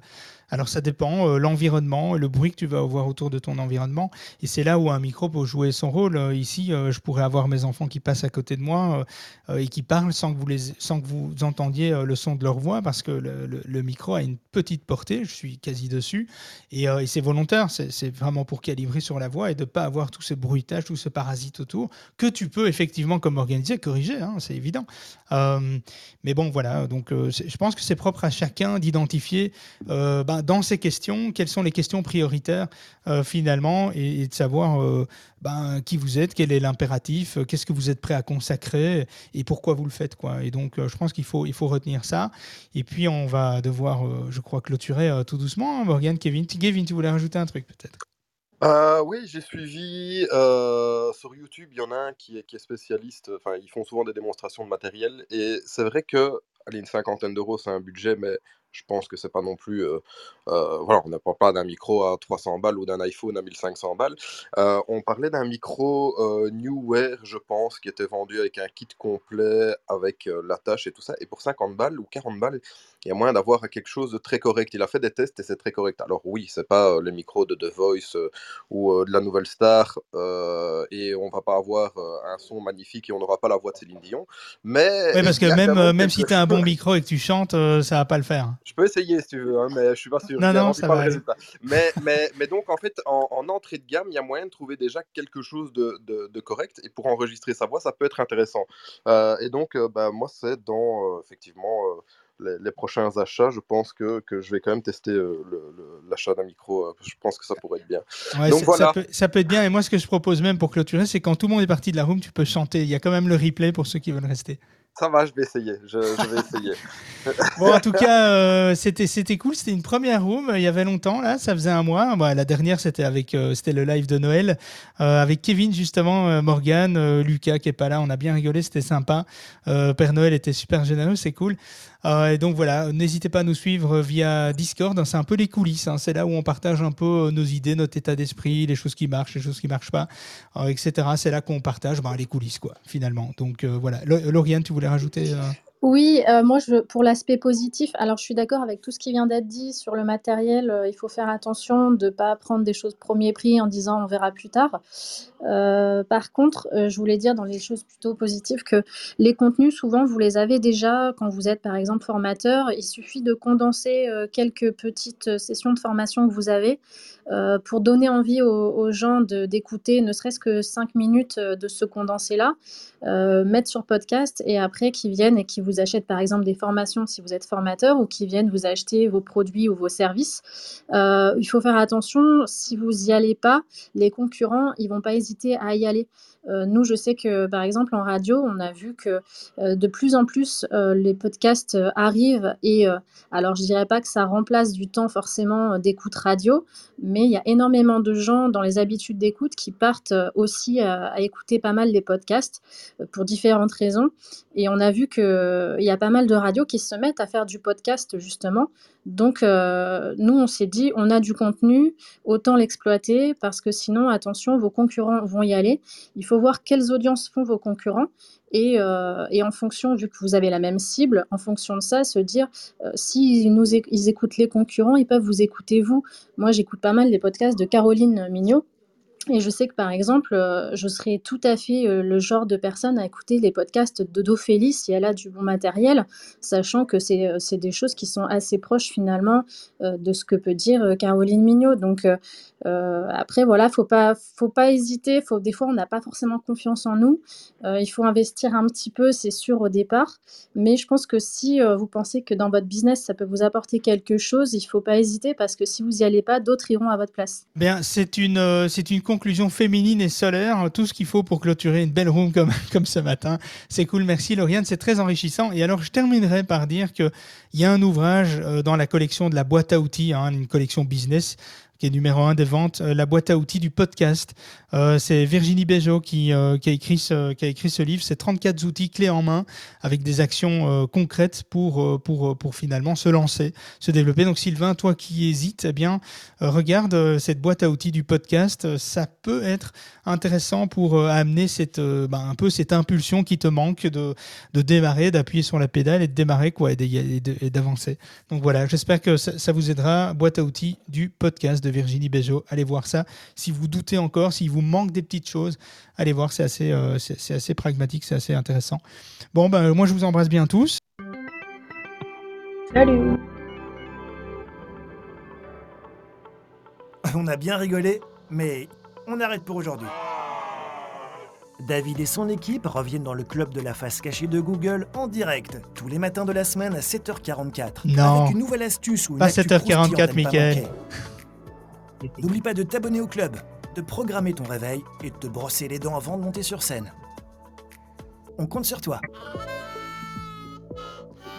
Alors, ça dépend euh, l'environnement, le bruit que tu vas avoir autour de ton environnement. Et c'est là où un micro peut jouer son rôle. Euh, ici, euh, je pourrais avoir mes enfants qui passent à côté de moi euh, et qui parlent sans que vous les sans que vous entendiez le son de leur voix, parce que le, le, le micro a une petite portée, je suis quasi dessus, et, euh, et c'est volontaire, c'est, c'est vraiment pour calibrer sur la voix et de ne pas avoir tous ces bruits bruitage, tout ce parasite autour, que tu peux effectivement, comme organiser, corriger, hein, c'est évident. Euh, mais bon, voilà, donc euh, je pense que c'est propre à chacun d'identifier euh, ben, dans ces questions, quelles sont les questions prioritaires euh, finalement, et, et de savoir euh, ben, qui vous êtes, quel est l'impératif, euh, qu'est-ce que vous êtes prêt à consacrer et pourquoi vous le faites, quoi. Et donc, euh, je pense qu'il faut, il faut retenir ça. Et puis, on va devoir, euh, je crois, clôturer euh, tout doucement, hein, Morgane, Kevin. Kevin, tu voulais rajouter un truc peut-être ? Euh, oui, j'ai suivi euh, sur YouTube, il y en a un qui est, qui est spécialiste, enfin ils font souvent des démonstrations de matériel, et c'est vrai que, allez, une cinquantaine d'euros c'est un budget, mais je pense que c'est pas non plus, euh, euh, voilà, on n'apprend pas d'un micro à trois cents balles ou d'un iPhone à mille cinq cents balles, euh, on parlait d'un micro euh, Newware, je pense, qui était vendu avec un kit complet, avec euh, l'attache et tout ça, et pour cinquante balles ou quarante balles, il y a moyen d'avoir quelque chose de très correct. Il a fait des tests et c'est très correct. Alors oui, c'est pas euh, le micro de The Voice euh, ou euh, de la Nouvelle Star euh, et on va pas avoir euh, un son magnifique et on n'aura pas la voix de Céline Dion. Mais oui, parce que même, euh, même si tu as un bon micro et que tu chantes, euh, ça va pas le faire. Je peux essayer si tu veux, hein, mais je suis pas sûr. Non, non, ça va aller. Mais, mais, mais donc en fait, en, en entrée de gamme, il y a moyen de trouver déjà quelque chose de, de, de correct, et pour enregistrer sa voix, ça peut être intéressant. Euh, et donc, euh, bah, moi, c'est dans, euh, effectivement... Euh, Les, les prochains achats, je pense que, que je vais quand même tester euh, le, le, l'achat d'un micro. Euh, je pense que ça pourrait être bien. Ouais, donc, voilà. ça, peut, ça peut être bien. Et moi, ce que je propose même pour clôturer, c'est quand tout le monde est parti de la room, tu peux chanter. Il y a quand même le replay pour ceux qui veulent rester. Ça va, je vais essayer. Je, je vais essayer. Bon, en tout cas, euh, c'était, c'était cool. C'était une première room. Il y avait longtemps, là. Ça faisait un mois. Bon, la dernière, c'était, avec, euh, c'était le live de Noël. Euh, avec Kevin, justement, euh, Morgane, euh, Lucas, qui n'est pas là. On a bien rigolé. C'était sympa. Euh, Père Noël était super généreux. C'est cool. Euh, et donc, voilà. N'hésitez pas à nous suivre via Discord. C'est un peu les coulisses, hein. C'est là où on partage un peu nos idées, notre état d'esprit, les choses qui marchent, les choses qui ne marchent pas, euh, et cetera. C'est là qu'on partage ben, les coulisses, quoi, finalement. Donc, euh, voilà. Lauriane, tu voulais rajouter euh... Oui, euh, moi, je, pour l'aspect positif, alors je suis d'accord avec tout ce qui vient d'être dit sur le matériel. Euh, il faut faire attention de ne pas prendre des choses premier prix en disant on verra plus tard. Euh, par contre, euh, je voulais dire dans les choses plutôt positives que les contenus, souvent, vous les avez déjà quand vous êtes, par exemple, formateur. Il suffit de condenser euh, quelques petites sessions de formation que vous avez euh, pour donner envie aux, aux gens de, d'écouter ne serait-ce que cinq minutes de ce condensé-là, euh, mettre sur podcast et après qu'ils viennent et qu'ils vous achètent par exemple des formations si vous êtes formateur ou qui viennent vous acheter vos produits ou vos services. Euh, il faut faire attention, si vous n'y allez pas, les concurrents, ils ne vont pas hésiter à y aller. Euh, nous, je sais que par exemple en radio, on a vu que euh, de plus en plus euh, les podcasts euh, arrivent et euh, alors je ne dirais pas que ça remplace du temps forcément euh, d'écoute radio, mais il y a énormément de gens dans les habitudes d'écoute qui partent euh, aussi à, à écouter pas mal des podcasts euh, pour différentes raisons. Et on a vu qu'il euh, y a pas mal de radios qui se mettent à faire du podcast justement. Donc euh, nous, on s'est dit, on a du contenu, autant l'exploiter parce que sinon, attention, vos concurrents vont y aller. Il faut voir quelles audiences font vos concurrents et, euh, et en fonction, vu que vous avez la même cible, en fonction de ça, se dire euh, si nous, ils écoutent les concurrents, ils peuvent vous écouter vous. Moi, j'écoute pas mal des podcasts de Caroline Mignot. Et je sais que, par exemple, euh, je serais tout à fait euh, le genre de personne à écouter les podcasts de d'Ophélie si elle a du bon matériel, sachant que c'est, euh, c'est des choses qui sont assez proches, finalement, euh, de ce que peut dire euh, Caroline Mignot. Donc, euh, euh, après, voilà, faut pas, faut pas hésiter. Faut, des fois, on n'a pas forcément confiance en nous. Euh, il faut investir un petit peu, c'est sûr, au départ. Mais je pense que si euh, vous pensez que dans votre business, ça peut vous apporter quelque chose, il faut pas hésiter parce que si vous y allez pas, d'autres iront à votre place. Bien, c'est une, euh, c'est une conclusion féminine et solaire, tout ce qu'il faut pour clôturer une belle room comme, comme ce matin. C'est cool, merci Lauriane, c'est très enrichissant. Et alors, je terminerai par dire qu'il y a un ouvrage dans la collection de la boîte à outils, hein, une collection business, qui est numéro un des ventes, euh, la boîte à outils du podcast. Euh, c'est Virginie Bejo qui, euh, qui, a écrit ce, qui a écrit ce livre. C'est trente-quatre outils clés en main avec des actions euh, concrètes pour, euh, pour, pour finalement se lancer, se développer. Donc Sylvain, toi qui hésites, eh bien, euh, regarde euh, cette boîte à outils du podcast. Euh, ça peut être intéressant pour euh, amener cette, euh, bah, un peu cette impulsion qui te manque de, de démarrer, d'appuyer sur la pédale et de démarrer quoi, et, de, et, de, et d'avancer. Donc voilà, j'espère que ça, ça vous aidera. Boîte à outils du podcast de Virginie Bejo. Allez voir ça. Si vous doutez encore, s'il vous manque des petites choses, allez voir, c'est assez, euh, c'est, c'est assez pragmatique, c'est assez intéressant. Bon, ben, moi, je vous embrasse bien tous. Salut. On a bien rigolé, mais on arrête pour aujourd'hui. David et son équipe reviennent dans le club de la face cachée de Google en direct, tous les matins de la semaine à sept heures quarante-quatre. Non, avec une nouvelle astuce ou une actu croustillante, Mickaël. N'oublie pas de t'abonner au club, de programmer ton réveil et de te brosser les dents avant de monter sur scène. On compte sur toi.